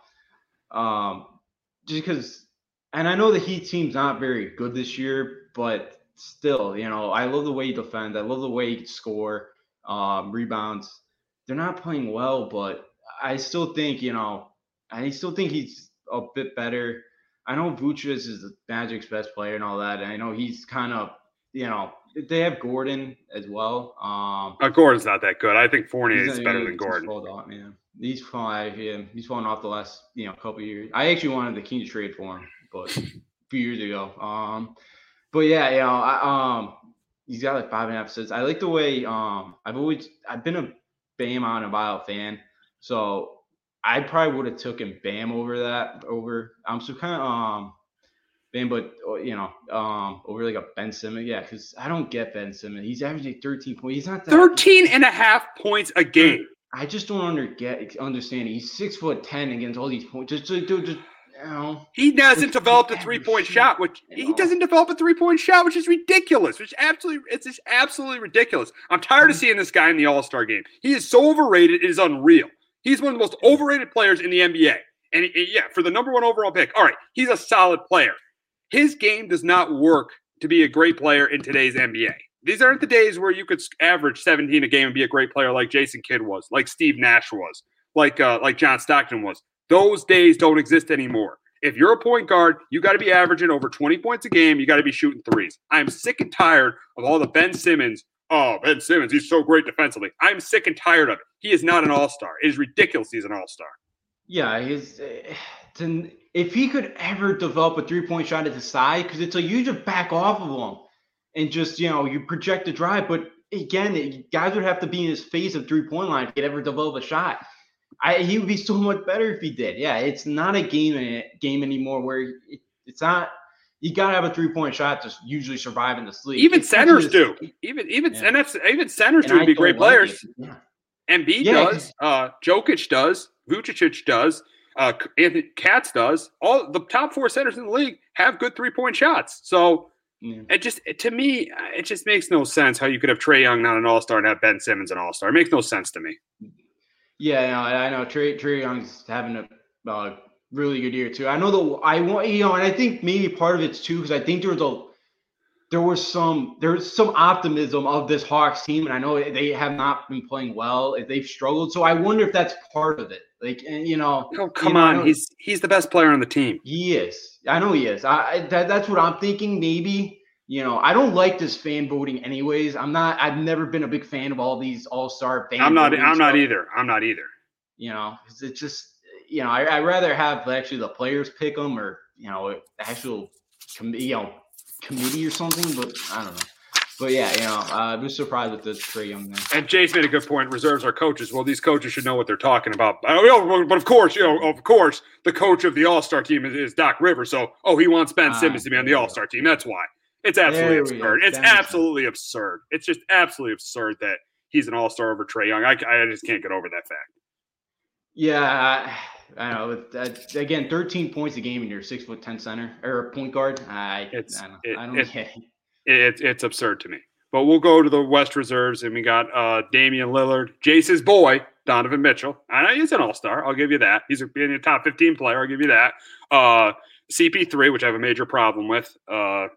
um, just because, and I know the Heat team's not very good this year, but. Still, you know, I love the way you defend. I love the way you score, um, rebounds. They're not playing well, but I still think, you know, I still think he's a bit better. I know Vucevic is the Magic's best player and all that. And I know he's kind of, you know, they have Gordon as well. Um, uh, Gordon's not that good. I think Fournier is better than Gordon. Off, man. He's falling, yeah, he's falling off the last, you know, couple of years. I actually wanted the Kings to trade for him, but a few years ago. Um, But yeah, you know, I, um, he's got like five and a half assists. I like the way um, I've always I've been a Bam Adebayo fan, so I probably would have taken Bam over that over. I'm um, so kind of um, Bam, but you know, um, over like a Ben Simmons, yeah, because I don't get Ben Simmons. He's averaging thirteen points. He's not that thirteen and a half points a game. I just don't under get understand. He's six foot ten against all these points. Just dude, just. just You know, he doesn't develop a three-point shot, which he doesn't develop a three-point shot, which is ridiculous. Which absolutely, it's just absolutely ridiculous. I'm tired of seeing this guy in the All-Star game. He is so overrated; it is unreal. He's one of the most overrated players in the N B A. And yeah, for the number one overall pick, all right, he's a solid player. His game does not work to be a great player in today's N B A. These aren't the days where you could average seventeen a game and be a great player like Jason Kidd was, like Steve Nash was, like uh, like John Stockton was. Those days don't exist anymore. If you're a point guard, you got to be averaging over twenty points a game. You got to be shooting threes. I'm sick and tired of all the Ben Simmons. Oh, Ben Simmons, he's so great defensively. I'm sick and tired of it. He is not an all-star. It is ridiculous he's an all-star. Yeah, he's, uh, if he could ever develop a three-point shot at the side, because it's like you just back off of him and just, you know, you project the drive. But, again, it, guys would have to be in his face of three-point line if he could ever develop a shot. I, he would be so much better if he did. Yeah, it's not a game game anymore where it, it's not – you got to have a three-point shot to usually survive in this league. Even it's centers do. Even even yeah. and even centers and do to be great like players. Yeah. Embiid yeah, does. Uh, Jokic does. Vucevic does. Uh, Anthony Katz does. All the top four centers in the league have good three-point shots. So yeah. it just – to me, it just makes no sense how you could have Trae Young not an all-star and have Ben Simmons an all-star. It makes no sense to me. Yeah, I know. I know. Trae, Trae Young's having a uh, really good year too. I know the I want you know, and I think maybe part of it's too because I think there was a there was some there was some optimism of this Hawks team, and I know they have not been playing well. They've struggled, so I wonder if that's part of it. Like, and, you know, oh come you know, on, he's he's the best player on the team. He is. I know he is. I that, that's what I'm thinking. Maybe. You know, I don't like this fan voting anyways. I'm not, I've never been a big fan of all these all-star fan I'm not, I'm stuff. not either. I'm not either. You know, it's just, you know, I, I'd rather have actually the players pick them or, you know, actual, com- you know, committee or something, but I don't know. But yeah, you know, uh, I'm just surprised with the Trae Young thing. And Jay's made a good point. Reserves are coaches. Well, these coaches should know what they're talking about. Oh, but of course, you know, of course, the coach of the all-star team is, is Doc Rivers. So, oh, he wants Ben Simmons uh, to be on the all-star team. That's why. It's absolutely absurd. It's absolutely absurd. It's just absolutely absurd that he's an all-star over Trae Young. I, I just can't get over that fact. Yeah, I, I know. That, again, thirteen points a game and you're a six foot ten center or point guard. I, it's, I don't. It, I don't it, get it. It, it's absurd to me. But we'll go to the West Reserves, and we got uh, Damian Lillard, Jace's boy, Donovan Mitchell. I know he's an all-star. I'll give you that. He's a, a top fifteen player. I'll give you that. Uh, C P three, which I have a major problem with. Uh,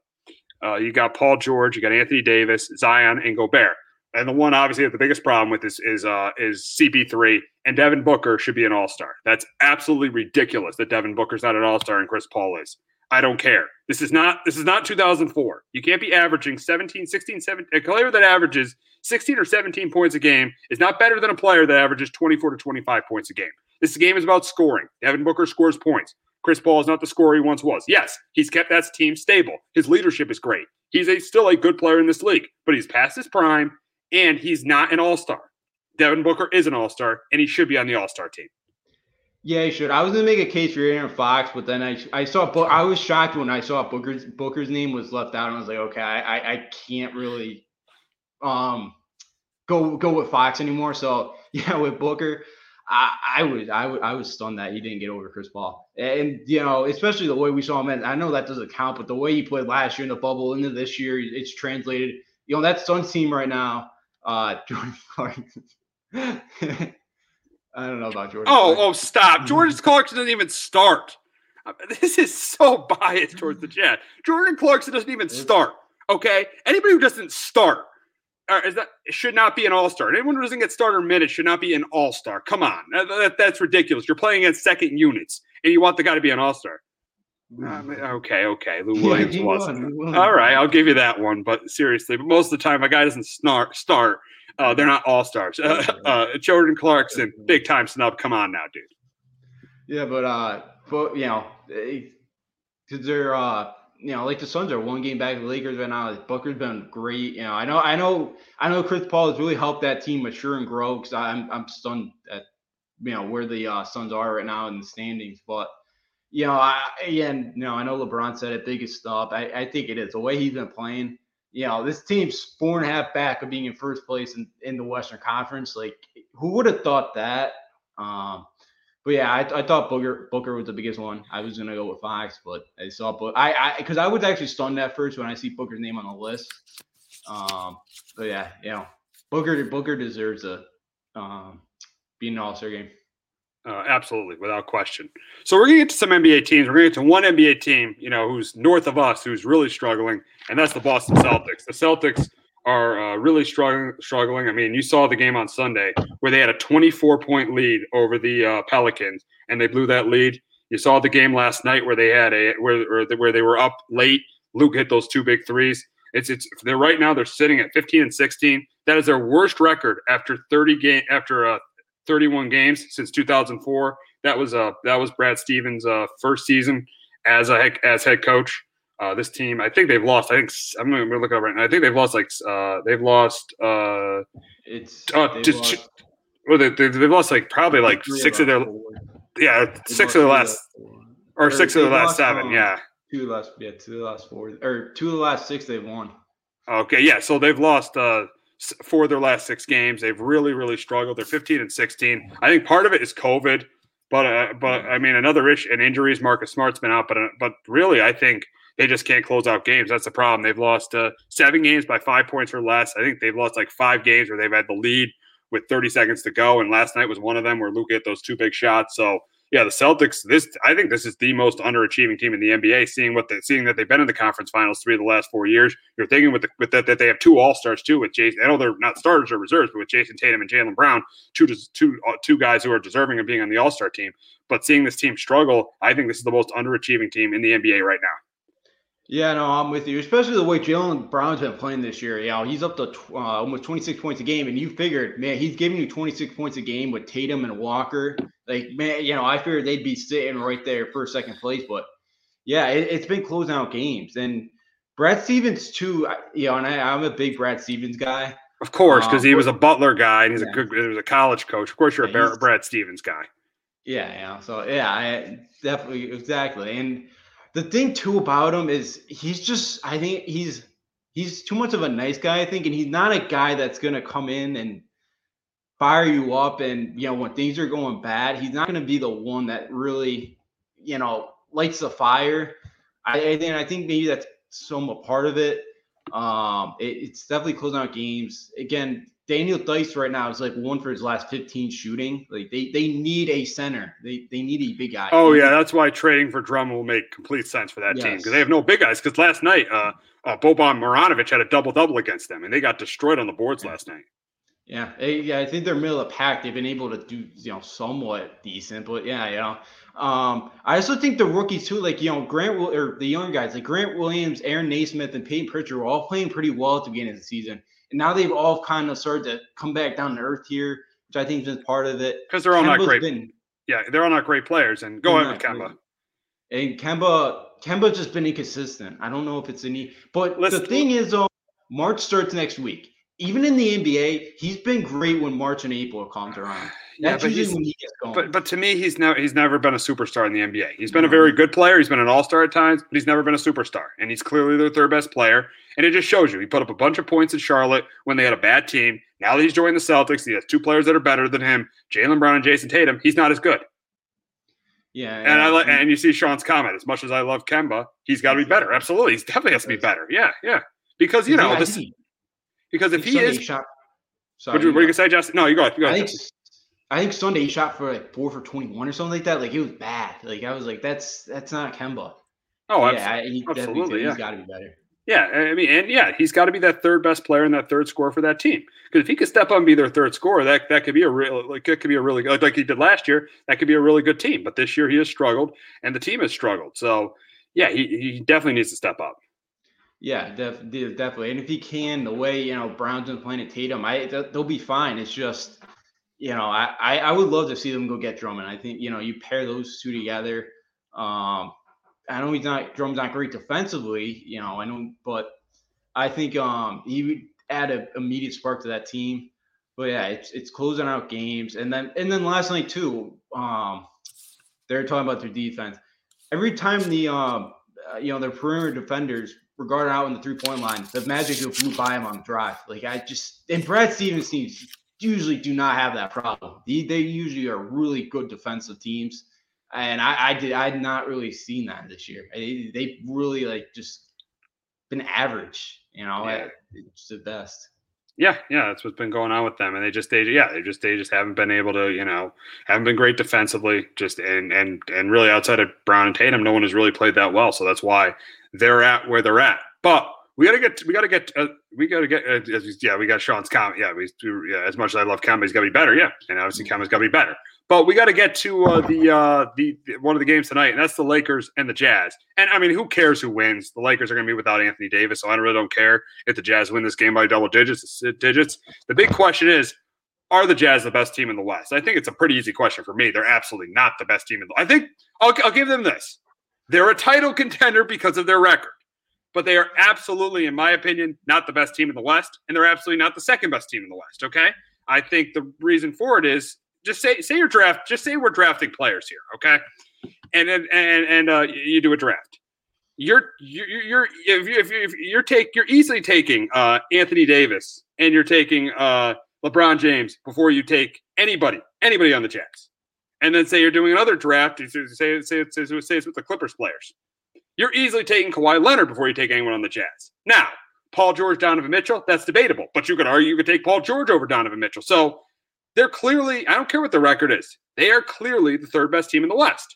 Uh, you got Paul George, you got Anthony Davis, Zion, and Gobert. And the one obviously that the biggest problem with is is uh, is C P three, and Devin Booker should be an all-star. That's absolutely ridiculous that Devin Booker's not an all-star and Chris Paul is. I don't care. This is not this is not two thousand four. You can't be averaging seventeen, sixteen, seventeen. A player that averages sixteen or seventeen points a game is not better than a player that averages twenty-four to twenty-five points a game. This game is about scoring. Devin Booker scores points. Chris Paul is not the scorer he once was. Yes, he's kept that team stable. His leadership is great. He's a, still a good player in this league, but he's past his prime, and he's not an all-star. Devin Booker is an all-star, and he should be on the all-star team. Yeah, he should. I was going to make a case for Aaron Fox, but then I I saw – I was shocked when I saw Booker's Booker's name was left out, and I was like, okay, I, I can't really um go go with Fox anymore. So, yeah, with Booker – I, I would, I would, I was stunned that he didn't get over Chris Paul, and you know, especially the way we saw him. And I know that doesn't count, but the way he played last year in the bubble into this year, it's translated. You know, that Suns team right now, uh, Jordan Clarkson. I don't know about Jordan. Oh, Clarkson. oh, stop! Jordan Clarkson doesn't even start. This is so biased towards the Jets. Jordan Clarkson doesn't even start. Okay, anybody who doesn't start. Uh, is that should not be an all-star. Anyone who doesn't get starter minutes should not be an all-star. Come on. That, that, that's ridiculous. You're playing against second units, and you want the guy to be an all-star. Um, okay, okay. Lou Williams yeah, wasn't. Won, won. All right, I'll give you that one, but seriously. But most of the time, a guy doesn't snark, start. Uh, they're not all-stars. Uh, uh, Jordan Clarkson, big-time snub. Come on now, dude. Yeah, but, uh, but you know, because they're uh, – you know, like the Suns are one game back of the Lakers right now. Booker's been great. You know, I know, I know, I know Chris Paul has really helped that team mature and grow because I'm, I'm stunned at, you know, where the uh, Suns are right now in the standings. But, you know, I, again, you know, I know LeBron said it, biggest stuff. I, I think it is the way he's been playing. You know, this team's four and a half back of being in first place in, in the Western Conference. Like, who would have thought that? Um, But yeah, I, I thought Booker Booker was the biggest one. I was gonna go with Fox, but I saw Booker. I I because I was actually stunned at first when I see Booker's name on the list. Um, but yeah, you know, Booker Booker deserves a um being an all-star game. Uh, absolutely, without question. So we're going to get to some N B A teams. We're going to get to one N B A team, you know, who's north of us, who's really struggling, and that's the Boston Celtics. The Celtics are uh, really struggling. Struggling. I mean, you saw the game on Sunday where they had a twenty-four point lead over the uh, Pelicans, and they blew that lead. You saw the game last night where they had a where where they were up late. Luke hit those two big threes. It's it's they're right now they're sitting at fifteen and sixteen. That is their worst record after thirty game after uh, thirty-one games since two thousand four. That was uh that was Brad Stevens' uh, first season as a as head coach. Uh, this team, I think they've lost. I think I'm going to look up right now. I think they've lost like uh, they've lost. Uh, it's uh, they've just lost, well, they, they, they've lost like probably like six of their four. yeah six of the last or, or six of the last seven. Um, yeah, two last yeah two of the last four or two of the last six they've won. Okay, yeah, so they've lost. Uh, For their last six games, they've really, really struggled. They're fifteen and sixteen. I think part of it is COVID, but uh, but I mean another issue and injuries. Marcus Smart's been out, but uh, but really, I think they just can't close out games. That's the problem. They've lost uh, seven games by five points or less. I think they've lost like five games where they've had the lead with thirty seconds to go, and last night was one of them where Luka hit those two big shots. So yeah, the Celtics. This I think this is the most underachieving team in the N B A. Seeing what the, seeing that they've been in the conference finals three of the last four years, you're thinking with, the, with that that they have two All Stars too. With Jason, I know they're not starters or reserves, but with Jason Tatum and Jaylen Brown, two two two guys who are deserving of being on the All Star team. But seeing this team struggle, I think this is the most underachieving team in the N B A right now. Yeah, no, I'm with you, especially the way Jaylen Brown's been playing this year. Yeah, he's up to uh, almost twenty-six points a game, and you figured, man, he's giving you twenty-six points a game with Tatum and Walker. Like, man, you know, I figured they'd be sitting right there for second place, but yeah, it, it's been closing out games. And Brad Stevens too, you know, and I, I'm a big Brad Stevens guy, of course, because um, he was a Butler guy and he's yeah. a good, he was a college coach. Of course, you're yeah, a Brad Stevens guy. Yeah, yeah. So yeah, I definitely, exactly, and. The thing too about him is he's just, I think he's, he's too much of a nice guy, I think. And he's not a guy that's going to come in and fire you up. And, you know, when things are going bad, he's not going to be the one that really, you know, lights the fire. I, I think, I think maybe that's some a part of it. Um, it, it's definitely closing out games. Again, Daniel Theis right now is like one for his last fifteen shooting. Like they, they need a center. They they need a big guy. Oh yeah, that's why trading for Drummond will make complete sense for that yes. team because they have no big guys. Because last night, uh, uh, Boban Marjanovic had a double double against them, and they got destroyed on the boards yeah. last night. Yeah, yeah, I think they're middle of the pack. They've been able to do you know somewhat decent, but yeah, you know. Um, I also think the rookies too, like you know Grant or the young guys like Grant Williams, Aaron Naismith, and Peyton Pritchard were all playing pretty well at the beginning of the season. And now they've all kind of started to come back down to earth here, which I think is just part of it. Because they're all Kemba's not great. Been, yeah, they're all not great players. And go ahead with Kemba. Great. And Kemba, Kemba's just been inconsistent. I don't know if it's any. But Let's, the thing is, though, March starts next week. Even in the N B A, he's been great when March and April comes around. That's yeah, usually when he gets going. But, but to me, he's never he's never been a superstar in the N B A. He's been mm-hmm. a very good player. He's been an all-star at times, but he's never been a superstar. And he's clearly their third best player. And it just shows you. He put up a bunch of points in Charlotte when they had a bad team. Now that he's joined the Celtics, he has two players that are better than him, Jaylen Brown and Jason Tatum. He's not as good. Yeah. And yeah. I like, and you see Sean's comment. As much as I love Kemba, he's got to be better. Absolutely. He definitely has to be better. Yeah, yeah. Because, you know, yeah, this – Because if he is, shot, sorry, you, what are you gonna say, Justin? No, you go ahead. You go ahead. I think, I think Sunday he shot for like four for twenty-one or something like that. Like it was bad. Like I was like, that's that's not Kemba. Oh, yeah, absolutely. I, he absolutely yeah. He's got to be better. Yeah, I mean, and yeah, he's got to be that third best player and that third scorer for that team. Because if he could step up and be their third scorer, that that could be a real like it could be a really good like he did last year. That could be a really good team. But this year he has struggled, and the team has struggled. So yeah, he he definitely needs to step up. Yeah, def- definitely. And if he can, the way, you know, Brown's been playing at Tatum, I, th- they'll be fine. It's just, you know, I, I, I would love to see them go get Drummond. I think, you know, you pair those two together. Um, I know he's not – Drummond's not great defensively, you know, I know, but I think um, he would add an immediate spark to that team. But, yeah, it's it's closing out games. And then and then last night, too, um, they were talking about their defense. Every time the, um, uh, you know, their perimeter defenders – regarding out on the three-point line, the Magic who blew by him on the drive. Like I just – and Brad Stevens teams usually do not have that problem. They, they usually are really good defensive teams, and I, I did I had not really seen that this year. They, they've really, like, just been average, you know. Yeah. It's the best. Yeah, yeah, that's what's been going on with them, and they just they yeah they just they just haven't been able to you know haven't been great defensively. Just and and and really outside of Brown and Tatum, no one has really played that well. So that's why they're at where they're at. But we gotta get we gotta get uh, we gotta get uh, yeah we got Sean's comment yeah we yeah, as much as I love comedy, he's gotta be better yeah and obviously comedy's gotta be better. But we got to get to uh, the uh, the one of the games tonight, and that's the Lakers and the Jazz. And, I mean, who cares who wins? The Lakers are going to be without Anthony Davis, so I really don't care if the Jazz win this game by double digits. digits. The big question is, are the Jazz the best team in the West? I think it's a pretty easy question for me. They're absolutely not the best team in the West. I think I'll, I'll give them this. They're a title contender because of their record. But they are absolutely, in my opinion, not the best team in the West, and they're absolutely not the second best team in the West, okay? I think the reason for it is, Just say say your draft. Just say we're drafting players here, okay? And and and, and uh, you do a draft. You're you're you're if you if you if you're take you're easily taking uh, Anthony Davis and you're taking uh, LeBron James before you take anybody anybody on the Jazz. And then say you're doing another draft. Say say say, say, say it's with the Clippers players. You're easily taking Kawhi Leonard before you take anyone on the Jazz. Now, Paul George, Donovan Mitchell, that's debatable, but you could argue you could take Paul George over Donovan Mitchell. So. They're clearly, I don't care what the record is, they are clearly the third best team in the West.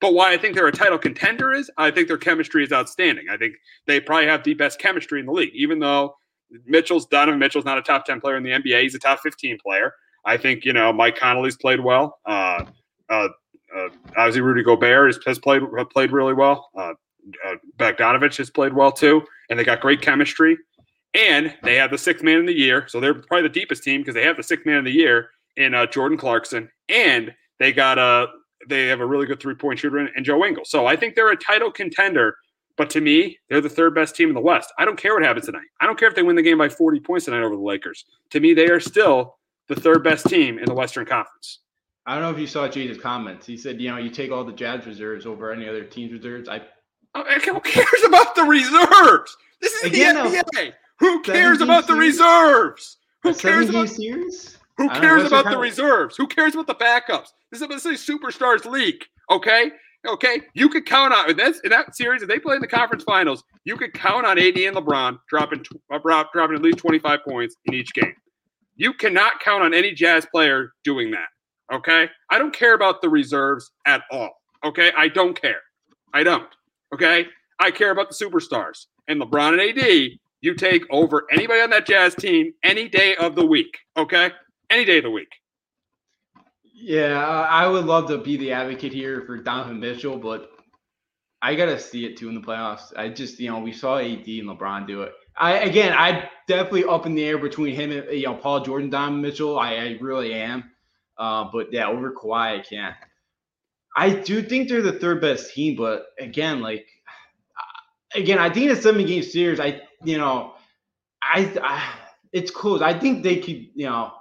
But why I think they're a title contender is, I think their chemistry is outstanding. I think they probably have the best chemistry in the league, even though Mitchell's, Donovan Mitchell's not a top ten player in the N B A. He's a top fifteen player. I think, you know, Mike Conley's played well. Uh, uh, uh, obviously, Rudy Gobert has, has played played really well. Uh, uh, Bogdanović has played well, too. And they got great chemistry. And they have the sixth man of the year, so they're probably the deepest team because they have the sixth man of the year in uh, Jordan Clarkson, and they got a they have a really good three point shooter in, in Joe Ingles. So I think they're a title contender, but to me, they're the third best team in the West. I don't care what happens tonight. I don't care if they win the game by forty points tonight over the Lakers. To me, they are still the third best team in the Western Conference. I don't know if you saw Jay's comments. He said, you know, you take all the Jazz reserves over any other team's reserves. I, I who cares about the reserves? This is Again, the N B A. No. Who cares about the reserves? Who cares about series? Who cares about the reserves? Who cares about the backups? This is a superstars league, okay? Okay, you could count on in that, in that series if they play in the conference finals. You could count on A D and LeBron dropping dropping at least twenty-five points in each game. You cannot count on any Jazz player doing that, okay? I don't care about the reserves at all, okay? I don't care. I don't, okay? I care about the superstars and LeBron and A D. You take over anybody on that Jazz team any day of the week, okay? Any day of the week. Yeah, I would love to be the advocate here for Donovan Mitchell, but I got to see it, too, in the playoffs. I just, you know, we saw A D and LeBron do it. I Again, I definitely up in the air between him and, you know, Paul George and Donovan Mitchell. I, I really am. Uh, but, yeah, over Kawhi, I can't. I do think they're the third best team, but, again, like, again, I think in a seven-game series, I – You know, I, I it's close. I think they could, you know.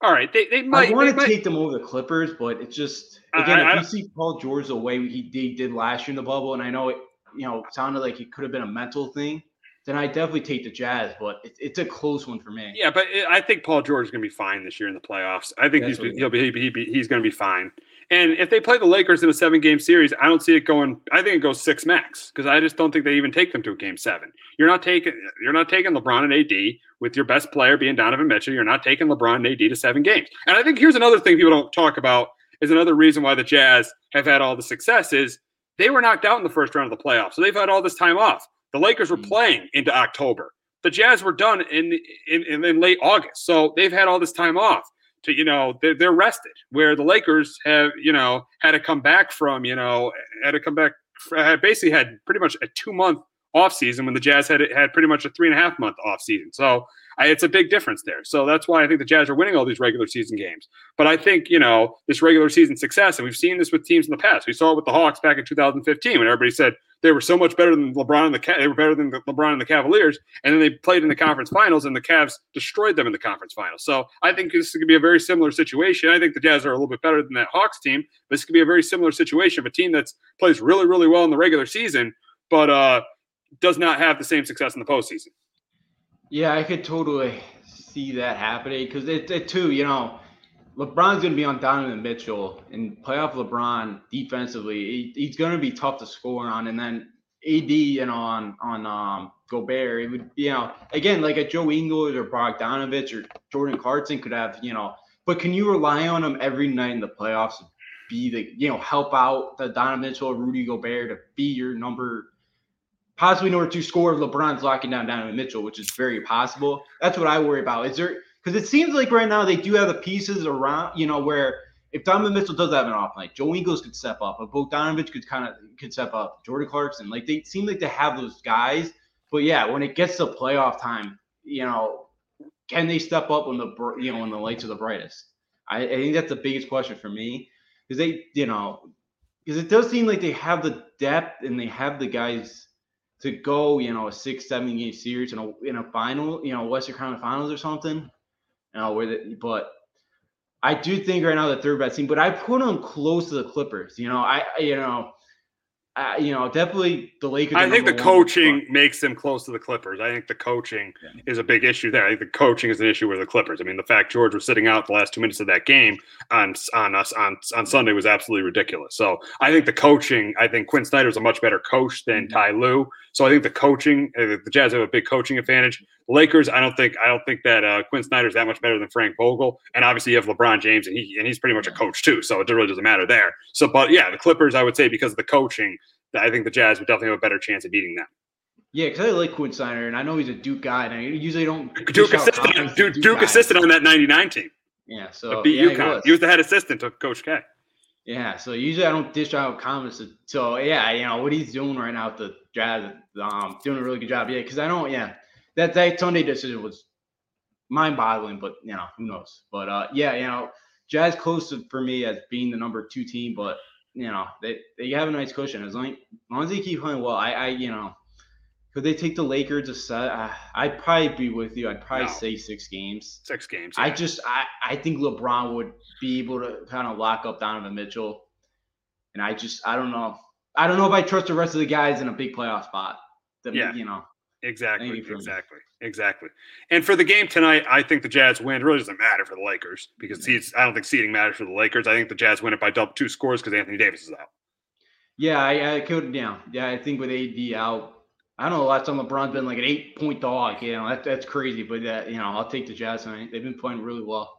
All right, they they might. I want to take them over the Clippers, but it's just again, I, I, if you I, see Paul George the way he did, did last year in the bubble, and I know it, you know, sounded like it could have been a mental thing. Then I definitely take the Jazz, but it, it's a close one for me. Yeah, but it, I think Paul George is going to be fine this year in the playoffs. I think he's, he'll be, he, he, he's going to be fine. And if they play the Lakers in a seven-game series, I don't see it going – I think it goes six max because I just don't think they even take them to a game seven. You're not taking you're not taking LeBron and A D with your best player being Donovan Mitchell. You're not taking LeBron and A D to seven games. And I think here's another thing people don't talk about is another reason why the Jazz have had all the success is they were knocked out in the first round of the playoffs. So they've had all this time off. The Lakers were playing into October. The Jazz were done in in, in, in late August. So they've had all this time off. To, you know, they're, they're rested where the Lakers have, you know, had to come back from, you know, had to come back, had basically had pretty much a two month off season when the Jazz had had pretty much a three and a half month off season. So I, it's a big difference there. So that's why I think the Jazz are winning all these regular season games. But I think, you know, this regular season success, and we've seen this with teams in the past. We saw it with the Hawks back in two thousand fifteen when everybody said they were so much better than LeBron and the they were better than the LeBron and the Cavaliers, and then they played in the conference finals, and the Cavs destroyed them in the conference finals. So I think this could be a very similar situation. I think the Jazz are a little bit better than that Hawks team. This could be a very similar situation of a team that plays really, really well in the regular season, but uh, does not have the same success in the postseason. Yeah, I could totally see that happening because it, it too, you know, LeBron's going to be on Donovan Mitchell, and playoff LeBron defensively, he, he's going to be tough to score on. And then A D and you know, on on um, Gobert. It would, you know, again, like a Joe Ingles or Bogdanovich or Jordan Clarkson could have, you know, but can you rely on them every night in the playoffs to be the, you know, help out the Donovan Mitchell, Rudy Gobert to be your number, possibly number two scorer if LeBron's locking down Donovan Mitchell, which is very possible. That's what I worry about. Is there, because it seems like right now they do have the pieces around, you know, where if Donovan Mitchell does have an off night, Joe Ingles could step up, but Bogdanovich could kind of could step up, Jordan Clarkson. Like they seem like they have those guys. But yeah, when it gets to playoff time, you know, can they step up when the you know when the lights are the brightest? I, I think that's the biggest question for me, because they you know because it does seem like they have the depth and they have the guys to go you know a six seven game series in a in a final you know Western Conference Finals or something. Uh, with it, but I do think right now the third best team, but I put them close to the Clippers. You know, I, you know, I, you know, definitely the Lakers. I think the coaching makes them close to the Clippers. I think the coaching yeah. is a big issue there. I think the coaching is an issue with the Clippers. I mean, the fact George was sitting out the last two minutes of that game on on us on on Sunday was absolutely ridiculous. So I think the coaching. I think Quinn Snyder is a much better coach than mm-hmm. Ty Lue. So I think the coaching. The Jazz have a big coaching advantage. Lakers, I don't think I don't think that uh, Quinn Snyder's that much better than Frank Vogel, and obviously you have LeBron James, and he and he's pretty much a coach too, so it really doesn't matter there. So, but yeah, the Clippers, I would say because of the coaching, I think the Jazz would definitely have a better chance of beating them. Yeah, because I like Quinn Snyder, and I know he's a Duke guy, and I usually don't Duke assistant Duke, Duke assistant on that ninety-nine team. Yeah, so beat yeah, UConn. He, he was the head assistant to Coach K. Yeah, so usually I don't dish out comments. So yeah, you know what he's doing right now with the Jazz, um, doing a really good job. Yeah, because I don't. Yeah. That that Sunday decision was mind-boggling, but, you know, who knows. But, uh, yeah, you know, Jazz close to, for me as being the number two team, but, you know, they, they have a nice cushion. As long, as long as they keep playing well, I, I you know, could they take the Lakers? To, uh, I'd probably be with you. I'd probably no. say six games. Six games. Yeah. I just I, – I think LeBron would be able to kind of lock up Donovan Mitchell, and I just – I don't know. I don't know if I trust the rest of the guys in a big playoff spot. That, yeah. You know. Exactly, exactly, me. exactly. And for the game tonight, I think the Jazz win. It really doesn't matter for the Lakers because he's, I don't think seeding matters for the Lakers. I think the Jazz win it by double two scores because Anthony Davis is out. Yeah, I, I could. Yeah, yeah. I think with A D out, I don't know. Last time LeBron's been like an eight-point dog. You know, that, that's crazy. But that, you know, I'll take the Jazz tonight. They've been playing really well.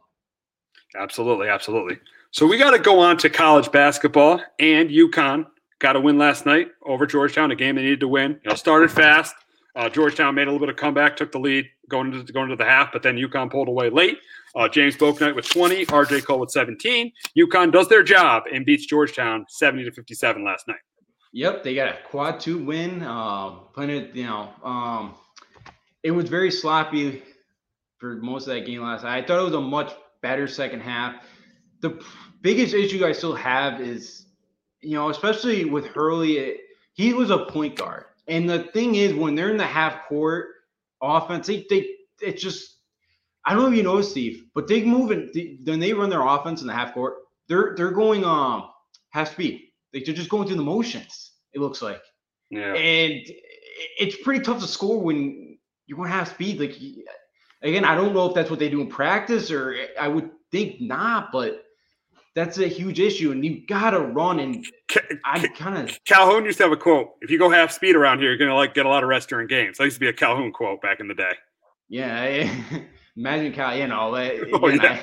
Absolutely, absolutely. So we got to go on to college basketball, and UConn got a win last night over Georgetown, a game they needed to win. You know, started fast. Uh, Georgetown made a little bit of comeback, took the lead going into going to the half, but then UConn pulled away late. Uh, James Bouknight with twenty, R J Cole with seventeen. UConn does their job and beats Georgetown seventy to fifty-seven last night. Yep, they got a quad two win. Uh, playing it, you know, um, it was very sloppy for most of that game last night. I thought it was a much better second half. The p- biggest issue I still have is, you know, especially with Hurley, it, he was a point guard. And the thing is, when they're in the half court offense, they, they it's just I don't know if you know, Steve, but they move and they, when they run their offense in the half court, they're they're going um half speed. Like they're just going through the motions. It looks like, yeah. And it's pretty tough to score when you're going half speed. Like again, I don't know if that's what they do in practice, or I would think not, but. That's a huge issue, and you gotta run. And I kind of Calhoun used to have a quote: "If you go half speed around here, you're gonna like get a lot of rest during games." That used to be a Calhoun quote back in the day. Yeah, imagine Cal. You know, again, oh, yeah.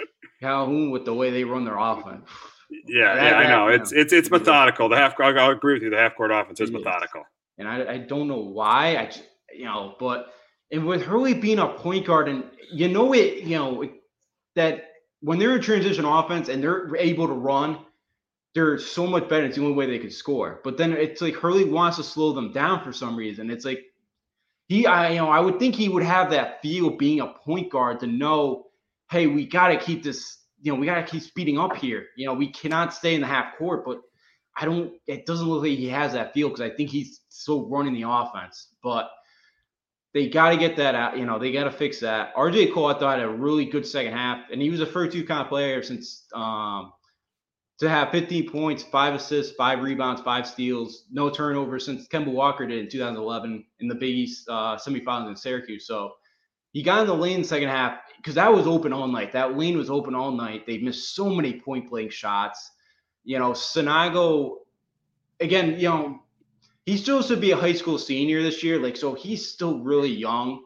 I, Calhoun with the way they run their offense. Yeah, that, yeah, that, I know. You know. It's it's it's methodical. The half. I agree with you. The half court offense is methodical. And I I don't know why I you know, but and with Hurley being a point guard, and you know it, you know it, that. When they're in transition offense and they're able to run, they're so much better. It's the only way they can score. But then it's like Hurley wants to slow them down for some reason. It's like he, I, you know, I would think he would have that feel being a point guard to know, hey, we got to keep this, you know, we got to keep speeding up here. You know, we cannot stay in the half court, but I don't, it doesn't look like he has that feel because I think he's still running the offense. But they got to get that out. You know, they got to fix that. R J Cole, I thought, had a really good second half, and he was the first UConn player since um, to have fifteen points, five assists, five rebounds, five steals, no turnovers since Kemba Walker did in two thousand eleven in the Big East uh, semifinals in Syracuse. So he got in the lane in the second half because that was open all night. That lane was open all night. They missed so many point-blank shots. You know, Sanago, again, you know, He still should be a high school senior this year. Like, so he's still really young.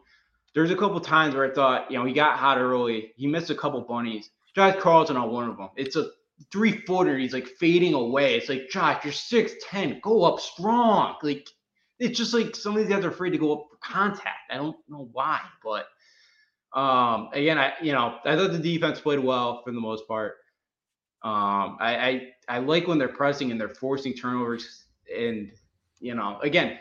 There's a couple times where I thought, you know, he got hot early. He missed a couple bunnies. Josh Carlson on one of them. It's a three-footer. He's, like, fading away. It's like, Josh, you're six ten. Go up strong. Like, it's just like some of these guys are afraid to go up for contact. I don't know why, but um, again, I you know, I thought the defense played well for the most part. Um, I, I I like when they're pressing and they're forcing turnovers. And, you know, again,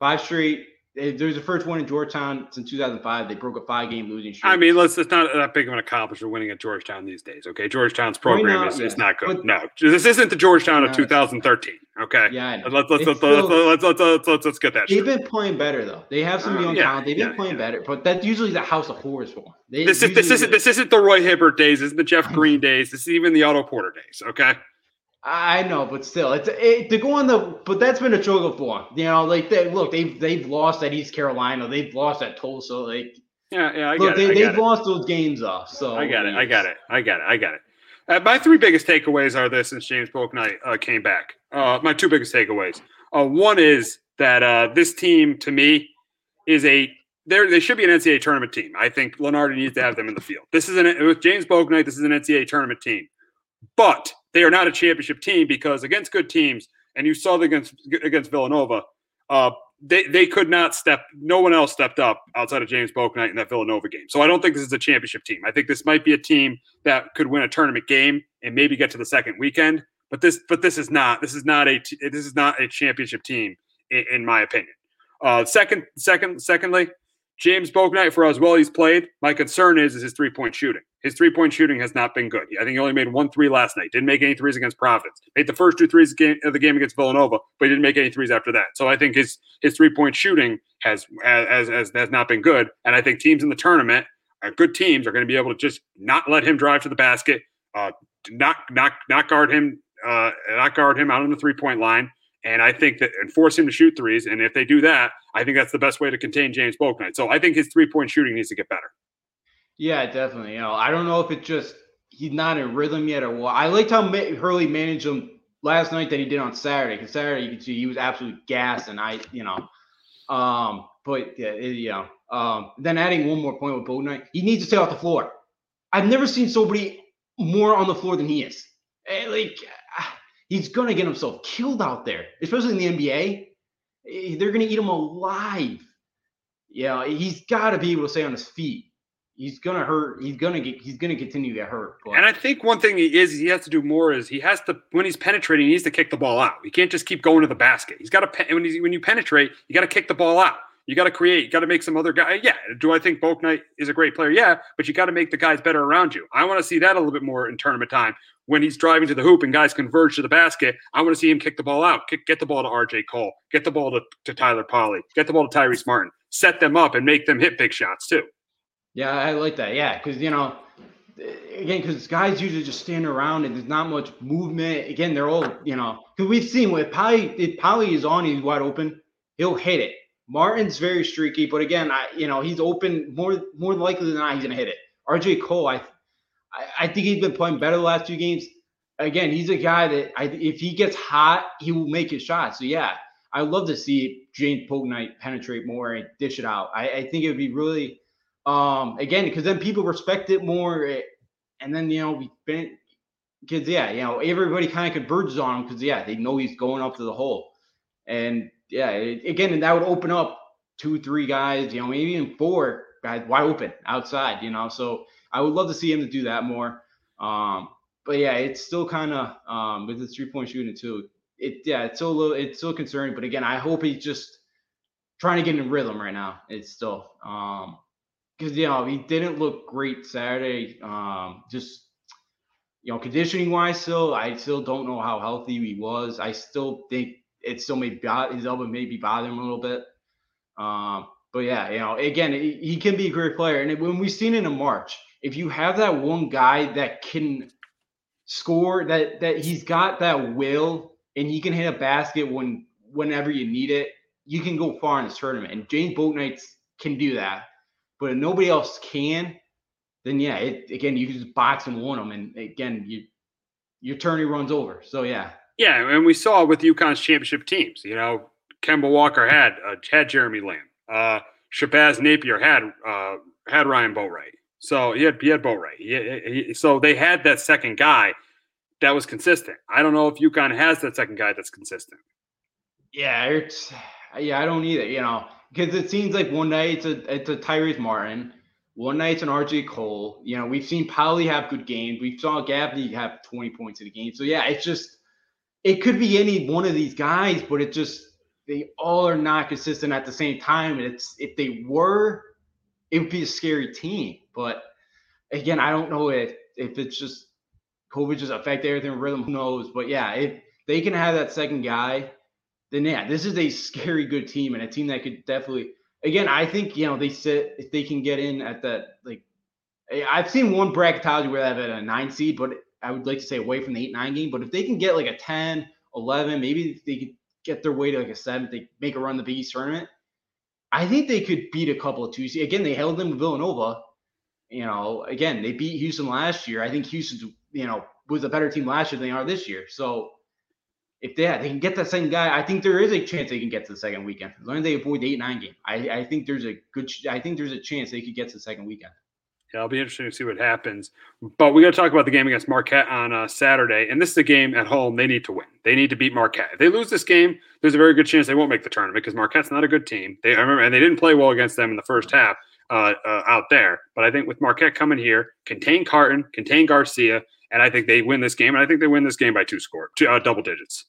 five straight. There's the first one in Georgetown since two thousand five. They broke a five-game losing streak. I mean, let's. It's not that big of an accomplishment winning at Georgetown these days. Okay, Georgetown's program not, is, yeah. is not good. But, no, this isn't the Georgetown no, of twenty thirteen. Okay, yeah, I know. Let's let's let's, still, let's let's let's let's let's get that. They've straight. been playing better though. They have some young uh, yeah, talent. They've been yeah, playing yeah. better, but that's usually the house of horrors for them. They, this is this isn't this isn't the Roy Hibbert days. This isn't the Jeff Green days. This is even the Otto Porter days. Okay. I know, but still, it's it, to go on the. But that's been a struggle for them. You know, like they, look, they've they've lost at East Carolina, they've lost at Tulsa, like yeah, yeah, I look, get it. They, I they've got lost it. those games off. So I got it, I got it, I got it, I got it. Uh, my three biggest takeaways are this since James Bouknight uh, came back. Uh, my two biggest takeaways. Uh, one is that uh, this team to me is a. They're, they should be an N C A A tournament team. I think Lunardi needs to have them in the field. This is an with James Bouknight. This is an N C A A tournament team, but. They are not a championship team because against good teams, and you saw them against against Villanova, uh, they they could not step. No one else stepped up outside of James Bouknight in that Villanova game. So I don't think this is a championship team. I think this might be a team that could win a tournament game and maybe get to the second weekend. But this but this is not this is not a this is not a championship team in, in my opinion. Uh, second second secondly, James Bouknight, for as well he's played, my concern is, is his three-point shooting. His three-point shooting has not been good. I think he only made one three last night. Didn't make any threes against Providence. Made the first two threes of the game against Villanova, but he didn't make any threes after that. So I think his his three-point shooting has has, has has not been good. And I think teams in the tournament, good teams, are going to be able to just not let him drive to the basket, uh, not not not guard him, uh, not guard him out on the three-point line. And I think that – and force him to shoot threes. And if they do that, I think that's the best way to contain James Bouknight. So I think his three-point shooting needs to get better. Yeah, definitely. You know, I don't know if it's just he's not in rhythm yet or what. I liked how Hurley managed him last night that he did on Saturday. Because Saturday, you can see he was absolutely gassed. And I – you know. Um, but, yeah, it, you know. Um, then adding one more point with Bouknight, he needs to stay off the floor. I've never seen somebody more on the floor than he is. Like – he's going to get himself killed out there, especially in the N B A. They're going to eat him alive. Yeah, he's got to be able to stay on his feet. He's going to hurt. He's going to get. He's going to continue to get hurt. But. And I think one thing he is he has to do more is he has to when he's penetrating, he needs to kick the ball out. He can't just keep going to the basket. He's got to when he's, when you penetrate, you got to kick the ball out. You got to create. You got to make some other guy. Yeah. Do I think Bouknight is a great player? Yeah. But you got to make the guys better around you. I want to see that a little bit more in tournament time when he's driving to the hoop and guys converge to the basket. I want to see him kick the ball out, kick, get the ball to R J Cole, get the ball to, to Tyler Polley, get the ball to Tyrese Martin, set them up and make them hit big shots too. Yeah. I like that. Yeah. Cause you know, again, cause guys usually just stand around and there's not much movement. Again, they're all, you know, cause we've seen when Polley, if Polley is on, he's wide open. He'll hit it. Martin's very streaky, but again, I you know he's open more more likely than not. He's gonna hit it. R J Cole, I, I I think he's been playing better the last two games. Again, he's a guy that I, if he gets hot, he will make his shot. So yeah, I love to see James Bouknight penetrate more and dish it out. I, I think it would be really um again because then people respect it more, and then you know we've been because yeah you know everybody kind of converges on him because yeah they know he's going up to the hole and. Yeah, again, and that would open up two, three guys, you know, maybe even four guys wide open outside, you know. So I would love to see him to do that more. Um, but yeah, it's still kind of um, with the three point shooting too. It yeah, it's still a little, it's still concerning. But again, I hope he's just trying to get in rhythm right now. It's still because um, you know he didn't look great Saturday. Um, just you know, conditioning wise, still I still don't know how healthy he was. I still think. It still may bother his elbow may be bothering him a little bit. Um, but yeah, you know, again, he, he can be a great player. And when we've seen it in March, if you have that one guy that can score, that that he's got that will and he can hit a basket when whenever you need it, you can go far in this tournament. And James Bouknight can do that. But if nobody else can, then yeah, it, again, you can just box and one them. And again, you your tourney runs over. So yeah. Yeah, and we saw with UConn's championship teams, you know, Kemba Walker had uh, had Jeremy Lamb. Uh, Shabazz Napier had uh, had Ryan Boatwright. So he had he had Boatwright. He, he, so they had that second guy that was consistent. I don't know if UConn has that second guy that's consistent. Yeah, it's yeah, I don't either. You know, because it seems like one night it's a it's a Tyrese Martin. One night's an R J Cole. You know, we've seen Powley have good games. We saw Gaffney have twenty points in a game. So, yeah, it's just – it could be any one of these guys, but it just – they all are not consistent at the same time. And it's if they were, it would be a scary team. But, again, I don't know if, if it's just – COVID just affect everything, rhythm, who knows. But, yeah, if they can have that second guy, then, yeah, this is a scary good team and a team that could definitely – Again, I think, you know, they sit if they can get in at that, like, I've seen one bracketology where they have a nine seed, but I would like to say away from the eight, nine game. But if they can get like a ten, eleven, maybe if they could get their way to like a seven, they make a run the Big East tournament. I think they could beat a couple of two seed. Again, they held them with Villanova. You know, again, they beat Houston last year. I think Houston, you know, was a better team last year than they are this year. So if they, had, they can get that second guy, I think there is a chance they can get to the second weekend. As long as they avoid the eight nine game, I, I think there's a good. I think there's a chance they could get to the second weekend. Yeah, it'll be interesting to see what happens. But we got to talk about the game against Marquette on uh, Saturday, and this is a game at home they need to win. They need to beat Marquette. If they lose this game, there's a very good chance they won't make the tournament because Marquette's not a good team. They I remember, and they didn't play well against them in the first half uh, uh, out there. But I think with Marquette coming here, contain Carton, contain Garcia. And I think they win this game, and I think they win this game by two score, two, uh, double digits.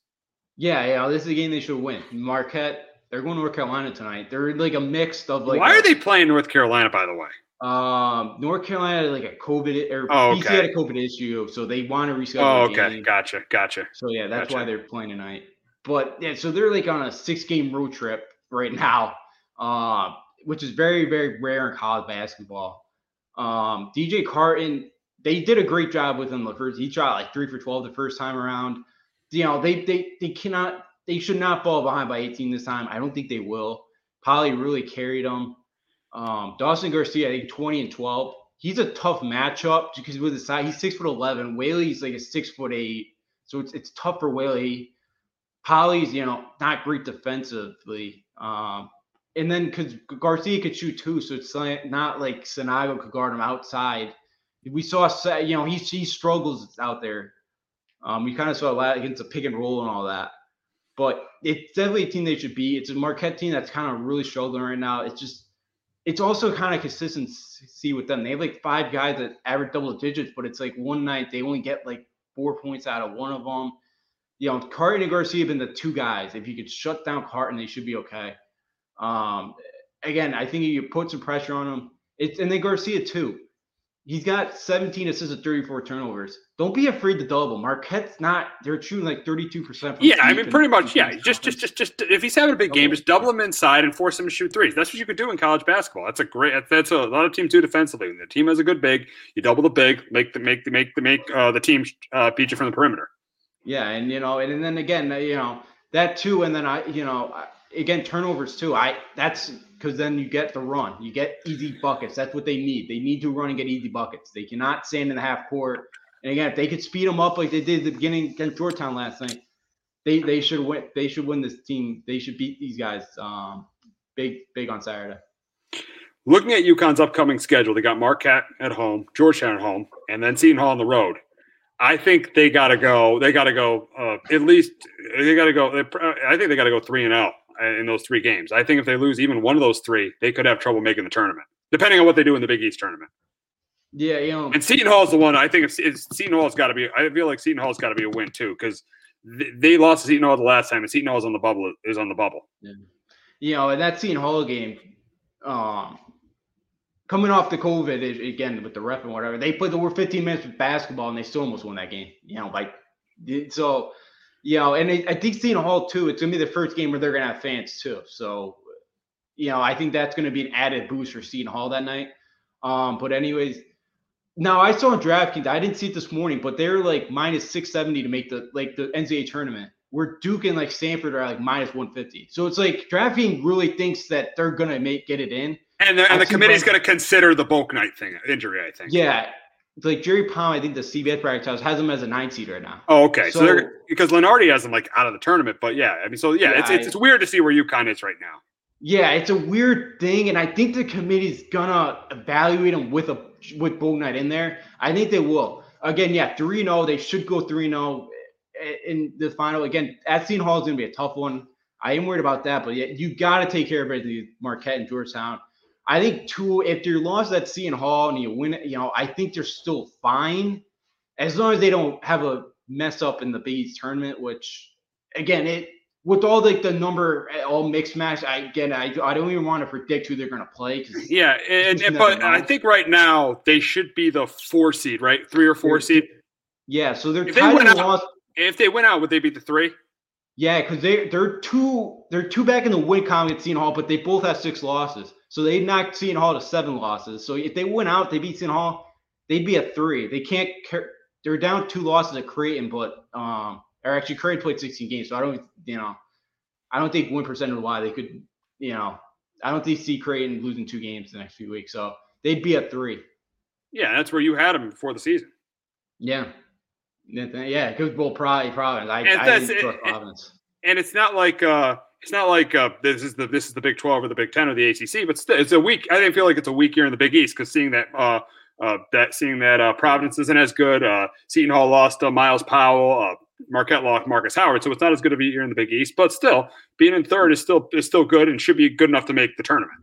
Yeah, yeah, this is a game they should win. Marquette, they're going to North Carolina tonight. They're like a mix of like. Why a, are they playing North Carolina, by the way? Um, North Carolina like a COVID or oh, okay. B C had a COVID issue, so they want to reschedule. Oh, okay, game. gotcha, gotcha. So yeah, that's gotcha. why they're playing tonight. But yeah, so they're like on a six-game road trip right now, um, which is very, very rare in college basketball. Um, D J Carton. They did a great job with him. The first, he shot like three for twelve the first time around. You know, they they they cannot, they should not fall behind by eighteen this time. I don't think they will. Polly really carried them. Um, Dawson Garcia, I think twenty and twelve. He's a tough matchup because with his size, he's six foot eleven. Whaley's like a six foot eight, so it's it's tough for Whaley. Polly's, you know, not great defensively. Um, and then because Garcia could shoot too, so it's not like Sanago could guard him outside. We saw, you know, he he struggles out there. Um, we kind of saw a lot against the pick and roll and all that. But it's definitely a team they should be. It's a Marquette team that's kind of really struggling right now. It's just, it's also kind of consistency with them. They have like five guys that average double digits, but it's like one night they only get like four points out of one of them. You know, Carton and Garcia have been the two guys. If you could shut down Carton, they should be okay. Um, again, I think you put some pressure on them. It's, and then Garcia too. He's got seventeen assists and thirty-four turnovers. Don't be afraid to double. Marquette's not – they're shooting like thirty-two percent from Yeah, I mean, pretty much, yeah. Just, just, just, just. If he's having a big double. game, just double him inside and force him to shoot threes. That's what you could do in college basketball. That's a great – that's a, a lot of teams do defensively. When the team has a good big, you double the big, make the make the, make the, make uh, the team uh, beat you from the perimeter. Yeah, and, you know, and, and then, again, you know, that too, and then, I, you know, again, turnovers too. I That's – because then you get the run. You get easy buckets. That's what they need. They need to run and get easy buckets. They cannot stand in the half court. And, again, if they could speed them up like they did at the beginning against Georgetown last night, they they should win They should win this team. They should beat these guys um, big, big on Saturday. Looking at UConn's upcoming schedule, they got Marquette at home, Georgetown at home, and then Seton Hall on the road. I think they got to go – they got to go uh, at least – they got to go – I think they got to go three and oh. In those three games. I think if they lose even one of those three, they could have trouble making the tournament, depending on what they do in the Big East tournament. Yeah, you know. And Seton Hall's the one. I think if, if Seton Hall's got to be – I feel like Seton Hall's got to be a win too because th- they lost to Seton Hall the last time, and Seton Hall's on the bubble – is on the bubble. Yeah. You know, and that Seton Hall game, um, coming off the COVID, it, again, with the ref and whatever, they played over fifteen minutes of basketball, and they still almost won that game. You know, like – so – You know, and I think Seton Hall, too, it's going to be the first game where they're going to have fans, too. So, you know, I think that's going to be an added boost for Seton Hall that night. Um, but anyways, now I saw on DraftKings, I didn't see it this morning, but they're like minus six seventy to make the, like, the N C double A tournament. Where Duke and, like, Stanford are like minus one fifty. So it's like DraftKings really thinks that they're going to make get it in. And the, and the committee's going to consider the bulk night thing, injury, I think. Yeah. like Jerry Palm, I think the C B S broadcast has him as a nine seed right now. Oh, okay. So, so they're, because Lenardi has him like out of the tournament, but yeah, I mean, so yeah, yeah it's, I, it's it's weird to see where UConn is right now. Yeah, it's a weird thing, and I think the committee's gonna evaluate him with a with Bouknight in there. I think they will. Again, yeah, three and zero. They should go three and zero in the final. Again, at Seton Hall is gonna be a tough one. I am worried about that, but yeah, you got to take care of it. Marquette and Georgetown. I think too, if you're lost at Seton Hall and you win, you know, I think they're still fine as long as they don't have a mess up in the Big East tournament. Which, again, it with all like the number all mixed match. I again, I, I don't even want to predict who they're going to play. Cause yeah, and, and but I think right now they should be the four seed, right? Three or four seed. Yeah, so they're if they win out, lost. If they win out, would they be the three? Yeah, because they they're two they're two back in the win column at Seton Hall, but they both have six losses. So they knocked Seton Hall to seven losses. So if they win out, they beat Seton Hall, they'd be a three. They can't they're down two losses at Creighton, but um or actually Creighton played sixteen games. So I don't you know I don't think win percentage why they could you know I don't think see Creighton losing two games the next few weeks. So they'd be a three. Yeah, that's where you had them before the season. Yeah. Yeah, it goes both probably Providence. I, and, I didn't trust Providence. It, and it's not like uh, it's not like uh, this is the this is the Big twelve or the Big ten or the A C C, but still, it's a weak. I didn't feel like it's a weak year in the Big East because seeing that uh, uh, that seeing that uh, Providence isn't as good. Uh, Seton Hall lost uh, Miles Powell, uh, Marquette lost Marcus Howard, so it's not as good of a year in the Big East. But still, being in third is still is still good and should be good enough to make the tournament.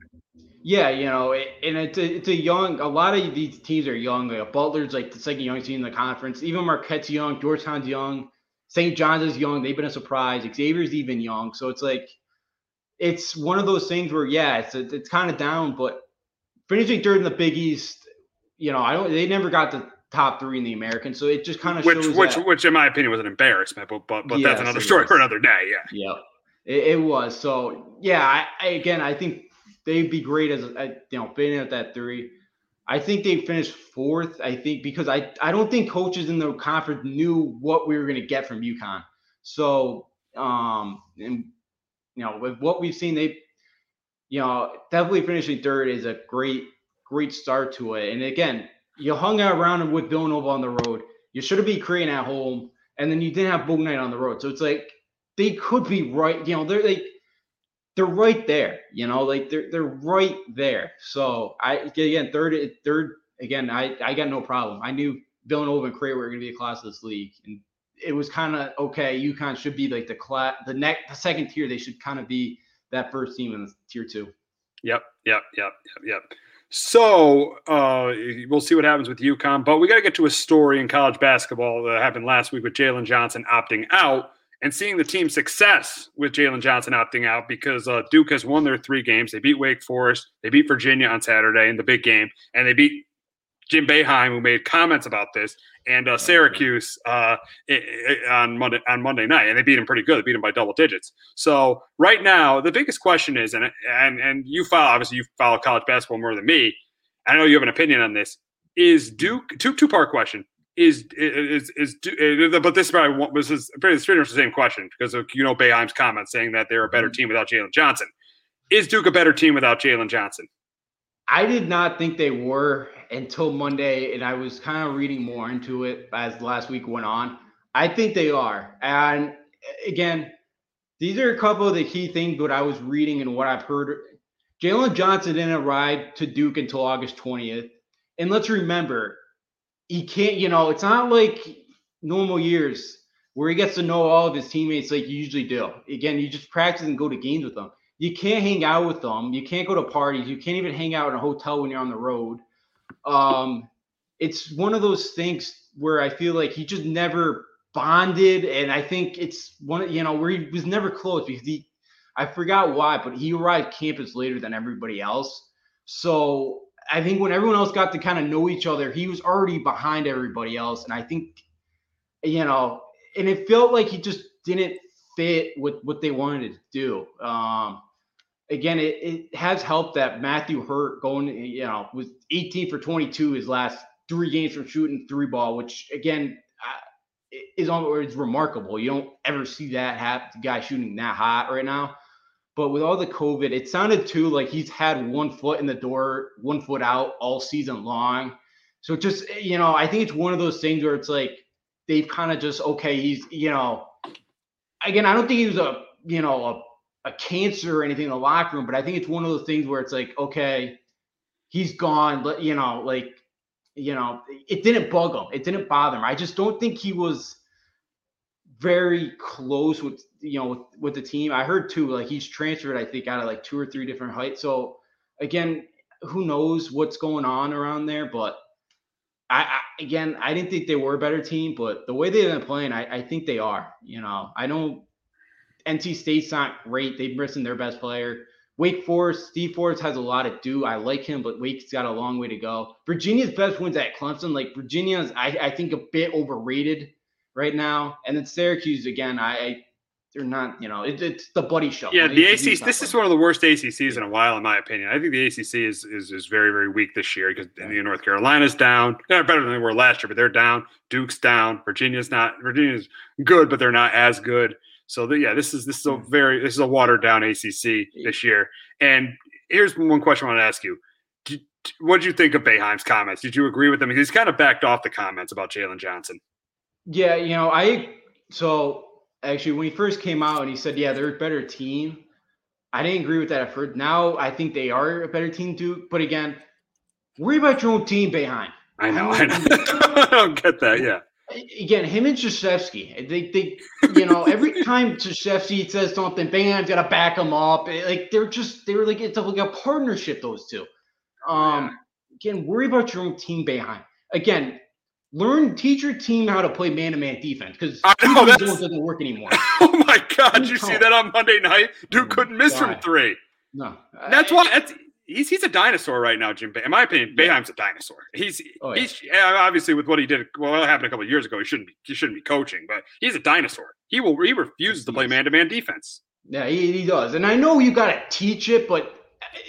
Yeah, you know, and it's a, it's a young – a lot of these teams are young. Like Butler's like the second youngest team in the conference. Even Marquette's young. Georgetown's young. Saint John's is young. They've been a surprise. Xavier's even young. So it's like – it's one of those things where, yeah, it's a, it's kind of down. But finishing third in the Big East, you know, I don't – they never got the top three in the American. So it just kind of shows Which, that, which in my opinion, was an embarrassment. But, but, but yes, that's another story was. for another day, yeah. Yeah, it, it was. So, yeah, I, I again, I think – they'd be great as, you know, being at that three. I think they finished fourth, I think, because I, I don't think coaches in the conference knew what we were going to get from UConn. So, um, and, you know, with what we've seen, they, you know, definitely finishing third is a great, great start to it. And, again, you hung out around with Villanova on the road. You should have been Creighton at home, and then you didn't have Bouknight on the road. So it's like they could be right, you know, they're like – They're right there, you know, like they're they're right there. So I again third third again I, I got no problem. I knew Villanova and Creighton were going to be a class of this league, and it was kind of okay. UConn should be like the class the next the second tier. They should kind of be that first team in the tier two. Yep, yep, yep, yep, yep. So uh, we'll see what happens with UConn, but we got to get to a story in college basketball that happened last week with Jalen Johnson opting out. And seeing the team's success with Jalen Johnson opting out because uh, Duke has won their three games. They beat Wake Forest. They beat Virginia on Saturday in the big game. And they beat Jim Boeheim, who made comments about this, and uh, Syracuse uh, it, it, on Monday on Monday night. And they beat him pretty good. They beat him by double digits. So right now, the biggest question is, and and, and you follow, obviously you follow college basketball more than me. I know you have an opinion on this. Is Duke two, – two-part question. Is is is, is but this is probably this is pretty much the same question because of, you know, Boeheim's comments saying that they're a better team without Jalen Johnson. Is Duke a better team without Jalen Johnson? I did not think they were until Monday, and I was kind of reading more into it as last week went on. I think they are, and again, these are a couple of the key things that I was reading and what I've heard. Jalen Johnson didn't arrive to Duke until August twentieth, and let's remember. He can't, you know, it's not like normal years where he gets to know all of his teammates like you usually do. Again, you just practice and go to games with them. You can't hang out with them. You can't go to parties. You can't even hang out in a hotel when you're on the road. Um, it's one of those things where I feel like he just never bonded. And I think it's one, you know, where he was never close because he, I forgot why, but he arrived campus later than everybody else. So I think when everyone else got to kind of know each other, he was already behind everybody else. And I think, you know, and it felt like he just didn't fit with what they wanted to do. Um, again, it, it has helped that Matthew Hurt going, you know, was eighteen for twenty-two his last three games from shooting three ball, which again uh, is, is remarkable. You don't ever see that happen, guy shooting that hot right now. But with all the COVID, it sounded too like he's had one foot in the door, one foot out all season long. So just, you know, I think it's one of those things where it's like they've kind of just, okay, he's, you know, again, I don't think he was a, you know, a, a cancer or anything in the locker room, but I think it's one of those things where it's like, okay, he's gone, but, you know, like, you know, it didn't bug him. It didn't bother him. I just don't think he was very close with, you know, with, with the team. I heard too, like he's transferred, I think, out of like two or three different heights. So again, who knows what's going on around there, but I, I again, I didn't think they were a better team, but the way they've been playing, I, I think they are, you know, I know N C State's not great. They've missing their best player. Wake Forest, Steve Forbes has a lot to do. I like him, but Wake's got a long way to go. Virginia's best wins at Clemson. Like Virginia's, I, I think, a bit overrated right now. And then Syracuse, again, I, I they're not, you know, it, it's the buddy show. Yeah, the A C C, this is one of the worst A C Cs in a while, in my opinion. I think the A C C is is, is very, very weak this year because yeah. North Carolina's down. They're better than they were last year, but they're down. Duke's down. Virginia's not. Virginia's good, but they're not as good. So the, yeah, this is this is a very this is a watered down A C C this year. And here's one question I want to ask you: did, what did you think of Boeheim's comments? Did you agree with him? He's kind of backed off the comments about Jalen Johnson. Yeah, you know, I so actually when he first came out and he said, "Yeah, they're a better team," I didn't agree with that at first. Now I think they are a better team, Duke. But again, worry about your own team, Boeheim. I know, I know. I don't get that. Yeah. Again, him and Krzyzewski, they, they, you know, every time Krzyzewski says something, Boeheim's got to back him up. Like they're just, they were like, it's like a partnership, those two. Um, yeah. Again, worry about your own team, Boeheim. Again, learn, teach your team how to play man-to-man defense because it doesn't work anymore. Oh my God, did you see that on Monday night? Dude oh couldn't miss God. From three. No, that's I, why. That's, He's he's a dinosaur right now, Jim. In my opinion, Boeheim's a dinosaur. He's oh, yeah. he's obviously with what he did. Well, it happened a couple of years ago. He shouldn't be he shouldn't be coaching, but he's a dinosaur. He will he refuses to play man to man defense. Yeah, he, he does. And I know you got to teach it, but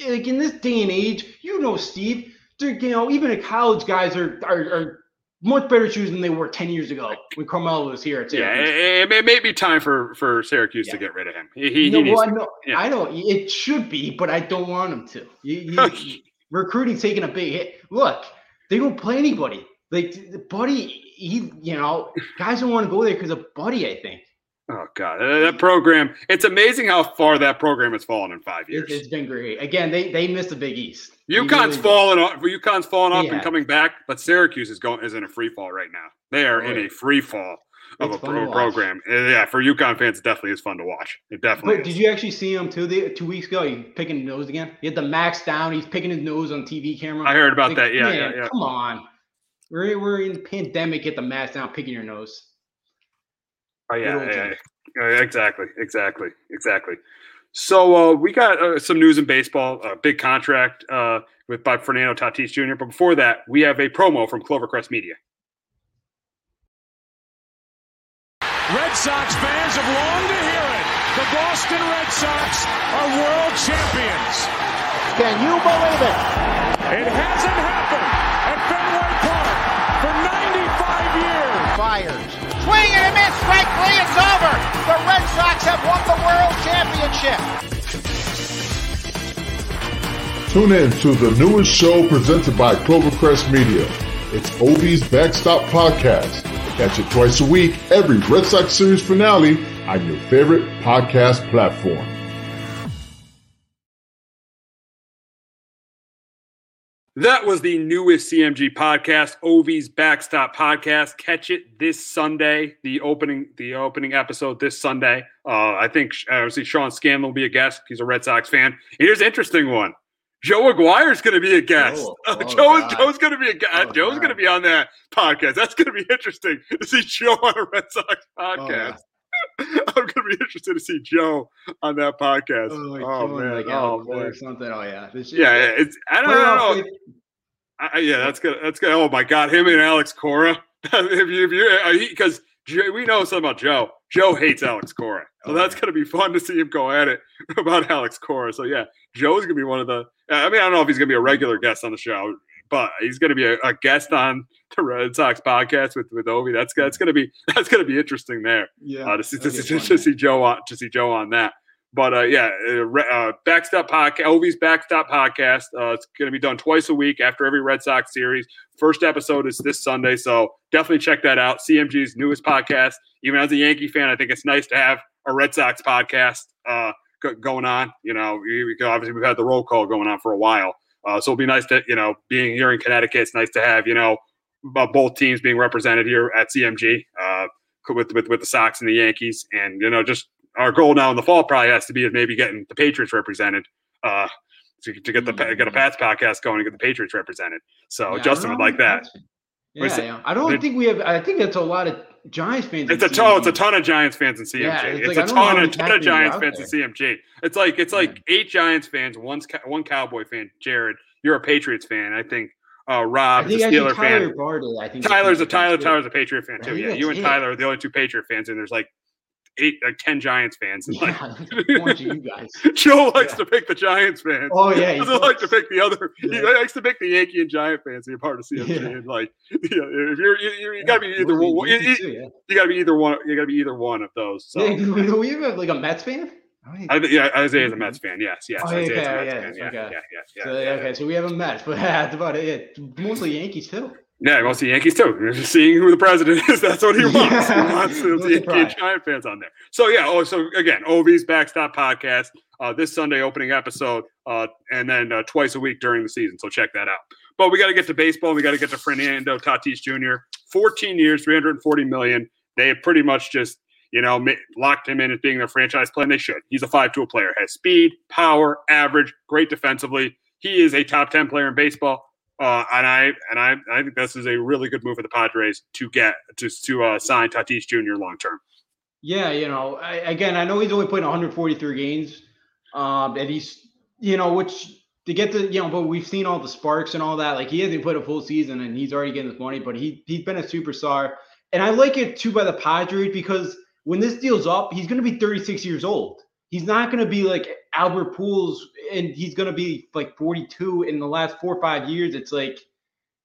like in this day and age, you know, Steve, you know, even the college guys are are, are much better shoes than they were ten years ago when Carmelo was here at Syracuse. Yeah, it, it may be time for, for Syracuse yeah. to get rid of him. He, he, no, he needs well, no, yeah. I know it should be, but I don't want him to. He, he, recruiting's taking a big hit. Look, they don't play anybody. Like Buddy, he, you know, guys don't want to go there because of Buddy. I think. Oh God, that program! It's amazing how far that program has fallen in five years. It's been great. Again, they they missed the Big East. UConn's really fallen off. UConn's fallen off yeah. and coming back, but Syracuse is going is in a free fall right now. They are right. in a free fall of it's a pro- program. Yeah, for UConn fans, it definitely is fun to watch. It definitely. But is. Did you actually see him two the, two weeks ago? He picking his nose again. He had the max down. He's picking his nose on T V camera. I heard about like, that. Yeah, man, yeah, yeah. Come on, we're we're in pandemic. Get the max down. Picking your nose. Oh yeah, yeah, yeah, exactly, exactly, exactly. So uh, we got uh, some news in baseball. A big contract uh, with by Fernando Tatis Junior But before that, we have a promo from Clovercrest Media. Red Sox fans have longed to hear it. The Boston Red Sox are world champions. Can you believe it? It hasn't happened at Fenway Park for ninety-five years. Fires. Swing and a miss, strike three, it's over. The Red Sox have won the World Championship. Tune in to the newest show presented by Clovercrest Media. It's Obie's Backstop Podcast. Catch it twice a week, every Red Sox series finale on your favorite podcast platform. That was the newest C M G podcast, Ovie's Backstop Podcast. Catch it this Sunday, the opening the opening episode this Sunday. Uh, I think, obviously, Sean Scanlon will be a guest. He's a Red Sox fan. Here's an interesting one. Joe Aguirre's going to be a guest. Oh, oh uh, Joe is, Joe's going to be a guest. Oh, Joe's going to be on that podcast. That's going to be interesting to see Joe on a Red Sox podcast. Oh, I'm going to be interested to see Joe on that podcast. Oh, like oh man! Like oh, boy. Or something. Oh yeah. This yeah, yeah. It's I don't, I don't know. I, yeah, that's good. That's good. Oh my God, him and Alex Cora. if you, if you, because we know something about Joe. Joe hates Alex Cora, so oh, that's yeah. going to be fun to see him go at it about Alex Cora. So yeah, Joe's going to be one of the. I mean, I don't know if he's going to be a regular guest on the show, but he's going to be a, a guest on the Red Sox podcast with, with Obi. That's that's going to be that's going to be interesting there. Yeah, uh, to see to, to, fun, to see Joe on to see Joe on that. But, uh, yeah, uh, Backstop Podcast, Ovi's Backstop Podcast. Uh, it's going to be done twice a week after every Red Sox series. First episode is this Sunday, so definitely check that out. C M G's newest podcast. Even as a Yankee fan, I think it's nice to have a Red Sox podcast uh, going on. You know, we, obviously we've had the roll call going on for a while. Uh, so it'll be nice to, you know, being here in Connecticut, it's nice to have, you know, both teams being represented here at C M G uh, with, with, with the Sox and the Yankees. And, you know, just our goal now in the fall probably has to be is maybe getting the Patriots represented uh, to, to get the get a Pats podcast going and get the Patriots represented. So yeah, Justin would like that. Yeah, yeah. I don't think we have – I think that's a lot of Giants fans. It's a ton, it's a ton of Giants fans in C M G. Yeah, it's like, it's a ton, a ton of Giants fans in C M G. It's like it's like yeah. eight Giants fans, one, one Cowboy fan. Jared, you're a Patriots fan. I think uh, Rob I think is a Steeler I Tyler fan. Bartlett, I think Tyler's a Tyler. Tyler's a Patriot fan, too. Right? Yeah, you and it. Tyler are the only two Patriot fans, and there's like eight like ten Giants fans. And yeah, like, a bunch of you guys. Joe likes yeah. to pick the Giants fans. Oh, yeah. He doesn't like to pick the other. Yeah. He likes to pick the Yankee and Giant fans. You're part of C M G. Yeah. And like, you know, if you're, you, you, you yeah, got to be either one. You, you, yeah. you got to be either one. You got to be either one of those. So. Yeah, do we have like a Mets fan? I, yeah, Isaiah's a Mets fan. Yes, yes. Oh, okay, Isaiah's okay, a Mets yeah, fan. Okay. Yeah, yeah, yeah, so, yeah. Okay, so we have a Mets, but that's about it. Mostly Yankees too. Yeah, mostly Yankees too. You're just seeing who the president is. That's what he wants. Yeah. He wants the Yankee surprise. And Giant fans on there. So yeah. Oh, so again, O V's Backstop Podcast uh, this Sunday opening episode, uh, and then uh, twice a week during the season. So check that out. But we got to get to baseball. We got to get to Fernando Tatis Junior fourteen years, three hundred forty million dollars. They pretty much just, you know, locked him in as being their franchise player, and they should. He's a five-tool player. Has speed, power, average, great defensively. He is a top ten player in baseball, uh, and I and I, I think this is a really good move for the Padres to get to to uh, sign Tatis Junior long term. Yeah, you know, I, again, I know he's only played one hundred forty-three games, um, and he's, you know, which to get to, you know, but we've seen all the sparks and all that. Like, he hasn't played a full season, and he's already getting his money, but he he's been a superstar, and I like it too by the Padres because when this deal's up, he's going to be thirty-six years old. He's not going to be like Albert Pujols, and he's going to be like forty-two in the last four or five years. It's like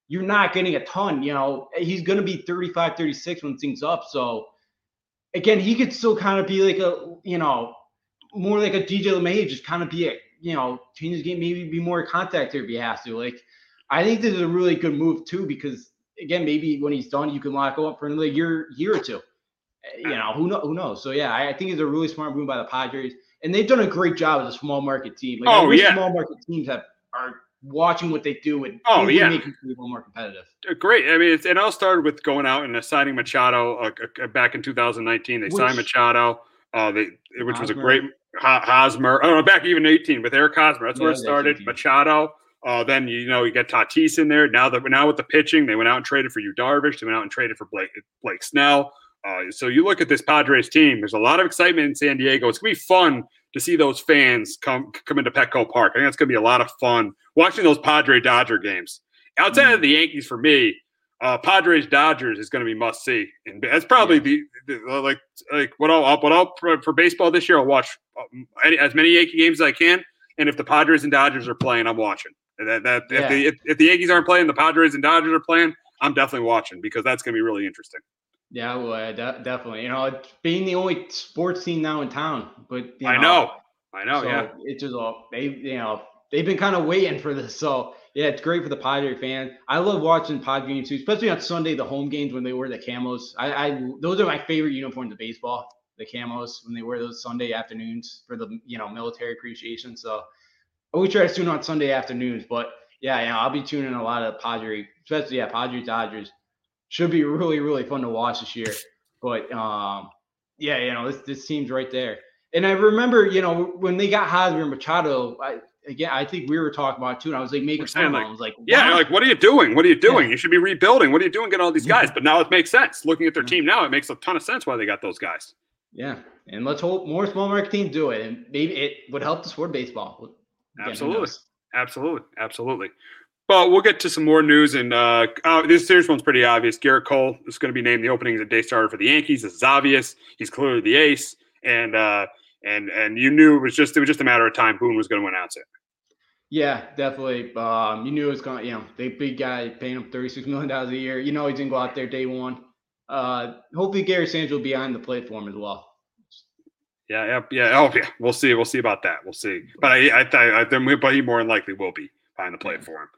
you're not getting a ton, you know. He's going to be thirty-five, thirty-six when things up. So, again, he could still kind of be like a, you know, more like a D J LeMay, just kind of be a, you know, change his game, maybe be more a contact if he has to. Like, I think this is a really good move, too, because, again, maybe when he's done, you can lock him up for another year, year or two. You know, who knows? Who knows? So, yeah, I think it's a really smart move by the Padres. And they've done a great job as a small market team. Like, oh, I wish yeah. small market teams have, are watching what they do and oh, yeah. making people more competitive. Great. I mean, it's, it all started with going out and signing Machado uh, back in two thousand nineteen. They which, signed Machado, uh, they, which Hosmer. was a great Ho- – Hosmer. Oh, back even eighteen with Eric Hosmer. That's yeah, where it started. eighteen. Machado. Uh, then, you know, you get Tatis in there. Now that now with the pitching, they went out and traded for Yu Darvish. They went out and traded for Blake, Blake Snell. Uh, so you look at this Padres team, there's a lot of excitement in San Diego. It's going to be fun to see those fans come come into Petco Park. I think it's going to be a lot of fun watching those Padre-Dodger games. Outside mm-hmm. of the Yankees, for me, uh, Padres-Dodgers is going to be must-see. And that's probably yeah. the, the – like like what I'll, what I'll – for baseball this year, I'll watch as many Yankee games as I can. And if the Padres and Dodgers are playing, I'm watching. That, that yeah. if, the, if, if the Yankees aren't playing, the Padres and Dodgers are playing, I'm definitely watching because that's going to be really interesting. Yeah, well, de- definitely. You know, being the only sports team now in town, but you know, I know, I know, so yeah. It's just all they, you know, they've been kind of waiting for this. So yeah, it's great for the Padres fan. I love watching Padres games too, especially on Sunday, the home games when they wear the camos. I, I those are my favorite uniforms of baseball, the camos when they wear those Sunday afternoons for the you know military appreciation. So I always try to tune on Sunday afternoons, but yeah, yeah, I'll be tuning a lot of Padres, especially yeah, Padres Dodgers. Should be really, really fun to watch this year. But, um, yeah, you know, this this team's right there. And I remember, you know, when they got Hosmer and Machado, I, again, I think we were talking about it too. And I was like making fun of them. I was like, yeah, you're like, what are you doing? What are you doing? Yeah. You should be rebuilding. What are you doing getting all these guys? Yeah. But now it makes sense. Looking at their yeah. team now, it makes a ton of sense why they got those guys. Yeah, and let's hope more small market teams do it. And maybe it would help the sport of baseball. Again, Absolutely. Absolutely. Absolutely. Well, we'll get to some more news, and uh, uh, this series one's pretty obvious. Gerrit Cole is going to be named the opening day starter for the Yankees. This is obvious. He's clearly the ace, and uh, and and you knew it was just it was just a matter of time. Boone was going to announce it. Yeah, definitely. Um, you knew it was going. You know, they big guy paying him thirty-six million dollars a year. You know, he didn't go out there day one. Uh, hopefully, Gary Sanchez will be on the plate for him as well. Yeah, yeah, yeah. Oh, yeah. We'll see. We'll see about that. We'll see. But I, I, I think, but he more than likely will be behind the play for him.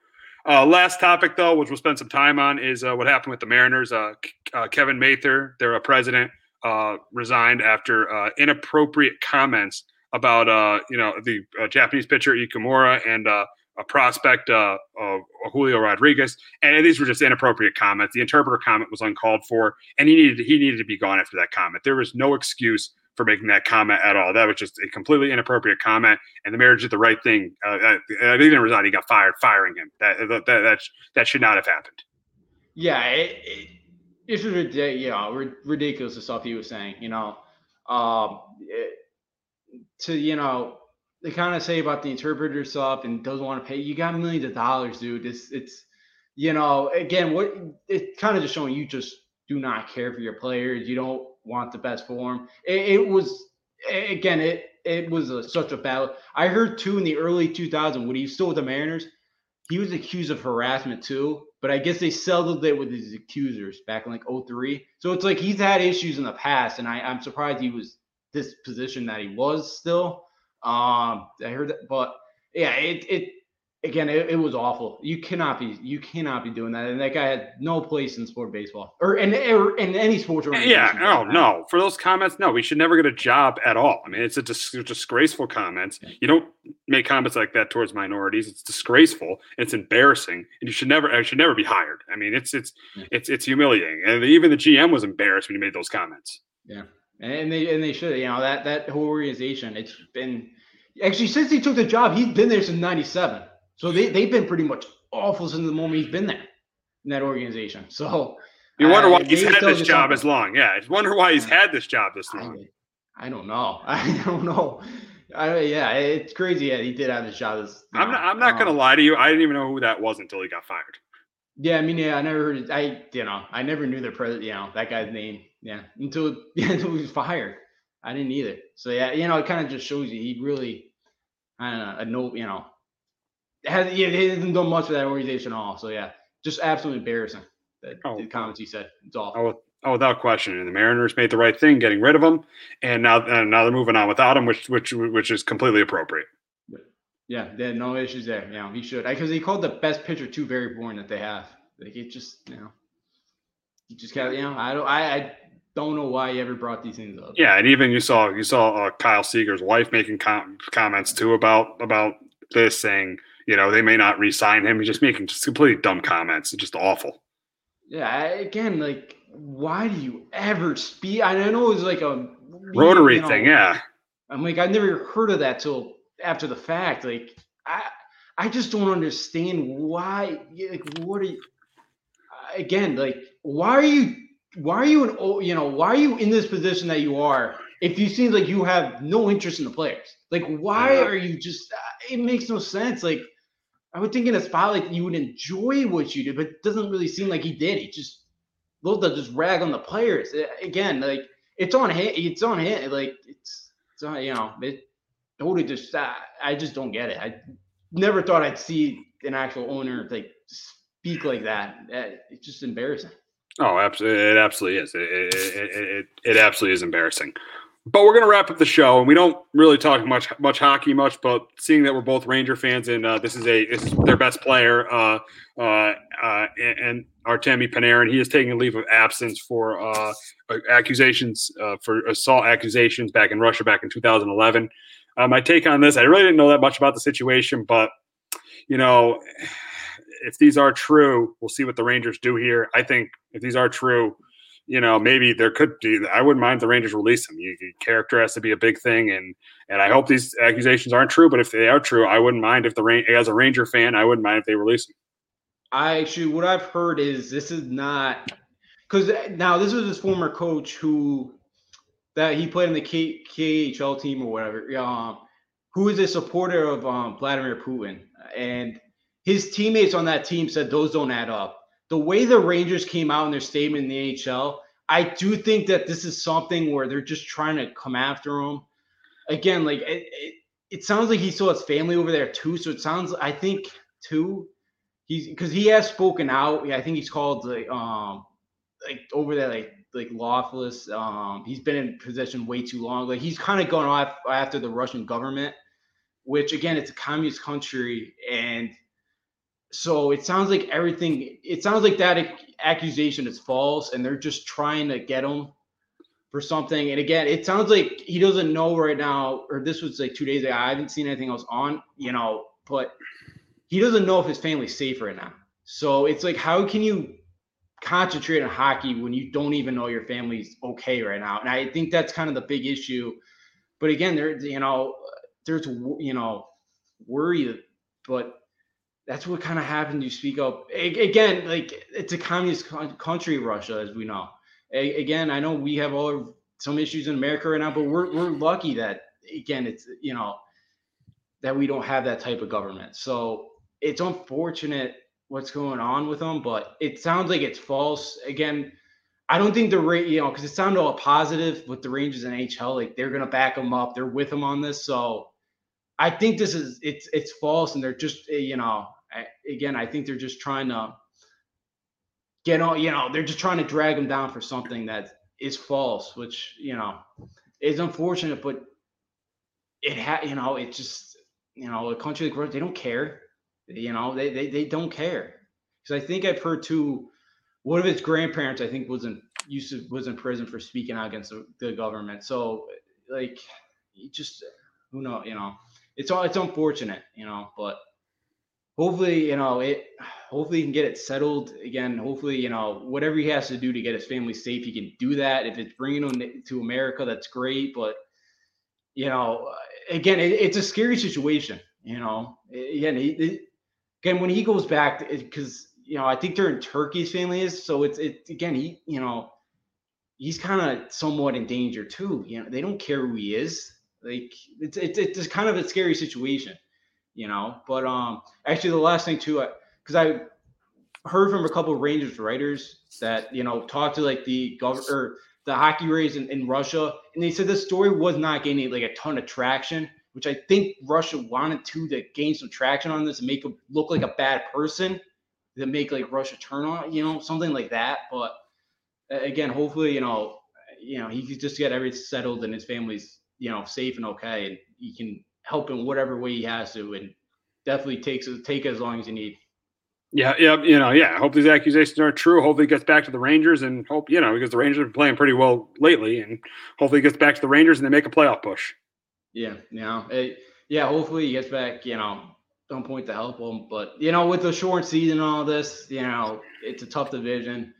Uh, last topic, though, which we'll spend some time on, is uh, what happened with the Mariners. Uh, uh, Kevin Mather, their uh, president, uh, resigned after uh, inappropriate comments about, uh, you know, the uh, Japanese pitcher Ikamura and uh, a prospect uh, of Julio Rodriguez. And these were just inappropriate comments. The interpreter comment was uncalled for, and he needed he needed to be gone after that comment. There was no excuse for making that comment at all. That was just a completely inappropriate comment, and the Mariners did the right thing. Uh, he didn't resign. He got fired, firing him. That that that, that should not have happened. Yeah, it, it, it's just, you know, ridiculous, the stuff he was saying, you know. Um, it, to, you know, they kind of say about the interpreter stuff and doesn't want to pay. You got millions of dollars, dude. It's, it's you know, again, what it's kind of just showing you just do not care for your players. You don't want the best for him. It, it was, again, it it was a, such a battle. I heard, too, in the early two thousands, when he was still with the Mariners, he was accused of harassment, too. But I guess they settled it with his accusers back in, like, oh three. So it's like he's had issues in the past, and I, I'm surprised he was this position that he was still. Um, I heard that. But, yeah, it, it again, it, it was awful. You cannot be you cannot be doing that. And that guy had no place in sport baseball or in, in any sports organization. Yeah, no, no. For those comments, no. We should never get a job at all. I mean, it's a dis- disgraceful comments. You don't make comments like that towards minorities. It's disgraceful. It's embarrassing. And you should never I should never be hired. I mean, it's it's yeah. it's it's humiliating. And even the G M was embarrassed when he made those comments. Yeah. And they and they should, you know, that that whole organization, it's been actually since he took the job, he's been there since ninety-seven. So they, they've been pretty much awful since the moment he's been there in that organization. So you wonder why uh, he's had this job something. as long. Yeah. I wonder why he's had this job this long. I, I don't know. I don't know. I, yeah. It's crazy that he did have this job. This, I'm know, not, I'm not um, going to lie to you. I didn't even know who that was until he got fired. Yeah. I mean, yeah, I never heard it. I, you know, I never knew their president, you know, that guy's name. Yeah. Until, until he was fired. I didn't either. So yeah, you know, it kind of just shows you, he really, I don't know, a no, you know, Has, yeah, he hasn't done much for that organization at all. So, yeah, just absolutely embarrassing, the, oh, the comments he said. It's awful. Oh, oh, without question. And the Mariners made the right thing getting rid of him, and now and now they're moving on without him, which which which is completely appropriate. Yeah, they had no issues there. Yeah, you know, he should. Because he called the best pitcher too very boring that they have. Like, it just, you know, you just got, you know, I don't, I, I don't know why he ever brought these things up. Yeah, and even you saw, you saw uh, Kyle Seager's wife making com- comments too about, about this, saying, you know, they may not re-sign him. He's just making just completely dumb comments. It's just awful. Yeah, again, like, why do you ever speak? I know it was like a rotary you know, thing. Yeah, I'm like, I never heard of that till after the fact. Like, I, I just don't understand why. Like, what are you? Again, like, why are you? Why are you an? You know, why are you in this position that you are? If you seem like you have no interest in the players, like, why yeah. are you just? It makes no sense. Like, I would think in a spot like you would enjoy what you did, but it doesn't really seem like he did. He just loved to just rag on the players. Again, like, it's on him. It's on him. Like, it's, it's on, you know, it totally just, I, I just don't get it. I never thought I'd see an actual owner, like, speak like that. It's just embarrassing. Oh, absolutely. It absolutely is. It, it, it, it, it absolutely is embarrassing. But we're going to wrap up the show, and we don't really talk much much hockey much, but seeing that we're both Ranger fans and uh, this is a this is their best player, uh, uh, uh, and Artemi Panarin, he is taking a leave of absence for uh, accusations, uh, for assault accusations back in Russia back in two thousand eleven. Uh, my take on this, I really didn't know that much about the situation, but, you know, if these are true, we'll see what the Rangers do here. I think if these are true, you know, maybe there could be. I wouldn't mind if the Rangers release him. You, your character has to be a big thing, and and I hope these accusations aren't true. But if they are true, I wouldn't mind if the as a Ranger fan, I wouldn't mind if they release him. I actually, what I've heard is this is not because now this is his former coach who that he played in the K, KHL team or whatever, um, who is a supporter of um, Vladimir Putin, and his teammates on that team said those don't add up. The way the Rangers came out in their statement in the N H L, I do think that this is something where they're just trying to come after him. Again, like it, it, it sounds like he still has family over there too. So it sounds, I think, too, he's because he has spoken out. I think he's called like um like over there like like lawless. Um, he's been in possession way too long. Like he's kind of going off after the Russian government, which again, it's a communist country. And so it sounds like everything, it sounds like that accusation is false and they're just trying to get him for something. And again, it sounds like he doesn't know right now, or this was like two days ago. I haven't seen anything else on, you know, but he doesn't know if his family's safe right now. So it's like, how can you concentrate on hockey when you don't even know your family's okay right now? And I think that's kind of the big issue. But again, there's, you know, there's, you know, worry, but that's what kind of happens. You speak up again, like it's a communist country, Russia, as we know. A- again, I know we have all of some issues in America right now, but we're we're lucky that again, it's, you know, that we don't have that type of government. So it's unfortunate what's going on with them, but it sounds like it's false. Again, I don't think the rate, you know, because it sounded all positive with the Rangers and N H L, like they're going to back them up. They're with them on this. So I think this is, it's, it's false. And they're just, you know, I, again, I think they're just trying to get on, you know, they're just trying to drag them down for something that is false, which, you know, is unfortunate, but it had, you know, it just, you know, a country like Russia, they don't care. You know, they, they, they don't care. Because I think I've heard too, one of his grandparents, I think, was in, used to, was in prison for speaking out against the, the government. So, like, you just, who knows, you know, it's all, it's unfortunate, you know, but hopefully, you know, it, hopefully he can get it settled again. Hopefully, you know, whatever he has to do to get his family safe, he can do that. If it's bringing them to America, that's great. But, you know, again, it, it's a scary situation, you know, again, it, it, Again, when he goes back, because, you know, I think they're in Turkey, his family is. So it's, it again, he, you know, he's kind of somewhat in danger too. You know, they don't care who he is. Like, it's, it's, it's kind of a scary situation, you know. But um, actually, the last thing too, because I, I heard from a couple of Rangers writers that, you know, talked to like the gov- or the hockey rays in, in Russia. And they said this story was not gaining like a ton of traction, which I think Russia wanted to, to gain some traction on this and make him look like a bad person, to make like Russia turn on, you know, something like that. But again, hopefully, you know, you know, he could just get everything settled and his family's, you know, safe and okay, and he can help in whatever way he has to, and definitely takes take as long as you need. Yeah, yeah, you know, yeah. Hope these accusations are true. Hopefully, he gets back to the Rangers, and hope, you know, because the Rangers have been playing pretty well lately, and hopefully, he gets back to the Rangers and they make a playoff push. Yeah, you know, it, yeah, hopefully he gets back, you know, some point to help him. But, you know, with the short season and all this, you know, it's a tough division.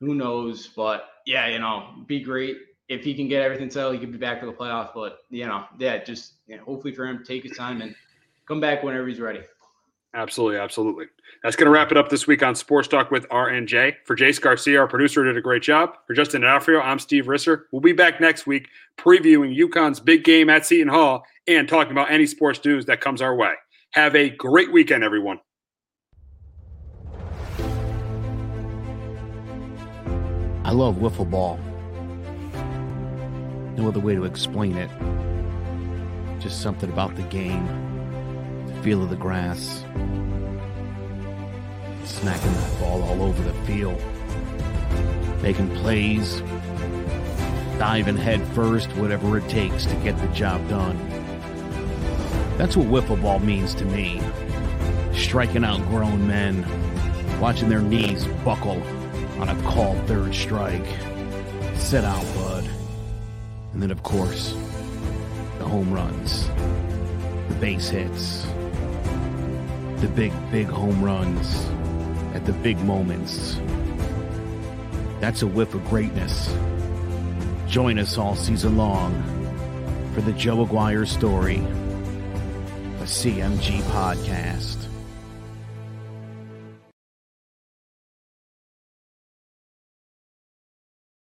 Who knows? But, yeah, you know, be great. If he can get everything settled, he could be back for the playoff. But, you know, yeah, just, you know, hopefully for him, take his time and come back whenever he's ready. Absolutely, absolutely. That's going to wrap it up this week on Sports Talk with R N J. For Jace Garcia, our producer, did a great job. For Justin D'Onofrio, I'm Steve Risser. We'll be back next week previewing UConn's big game at Seton Hall and talking about any sports news that comes our way. Have a great weekend, everyone. I love wiffle ball. No other way to explain it. Just something about the game. Feel of the grass, smacking that ball all over the field, making plays, diving head first, whatever it takes to get the job done. That's what wiffle ball means to me. Striking out grown men, watching their knees buckle on a called third strike. Sit out, bud. And then, of course, the home runs, the base hits, the big, big home runs at the big moments. That's a whiff of greatness. Join us all season long for the Joe Aguirre Story, a C M G podcast.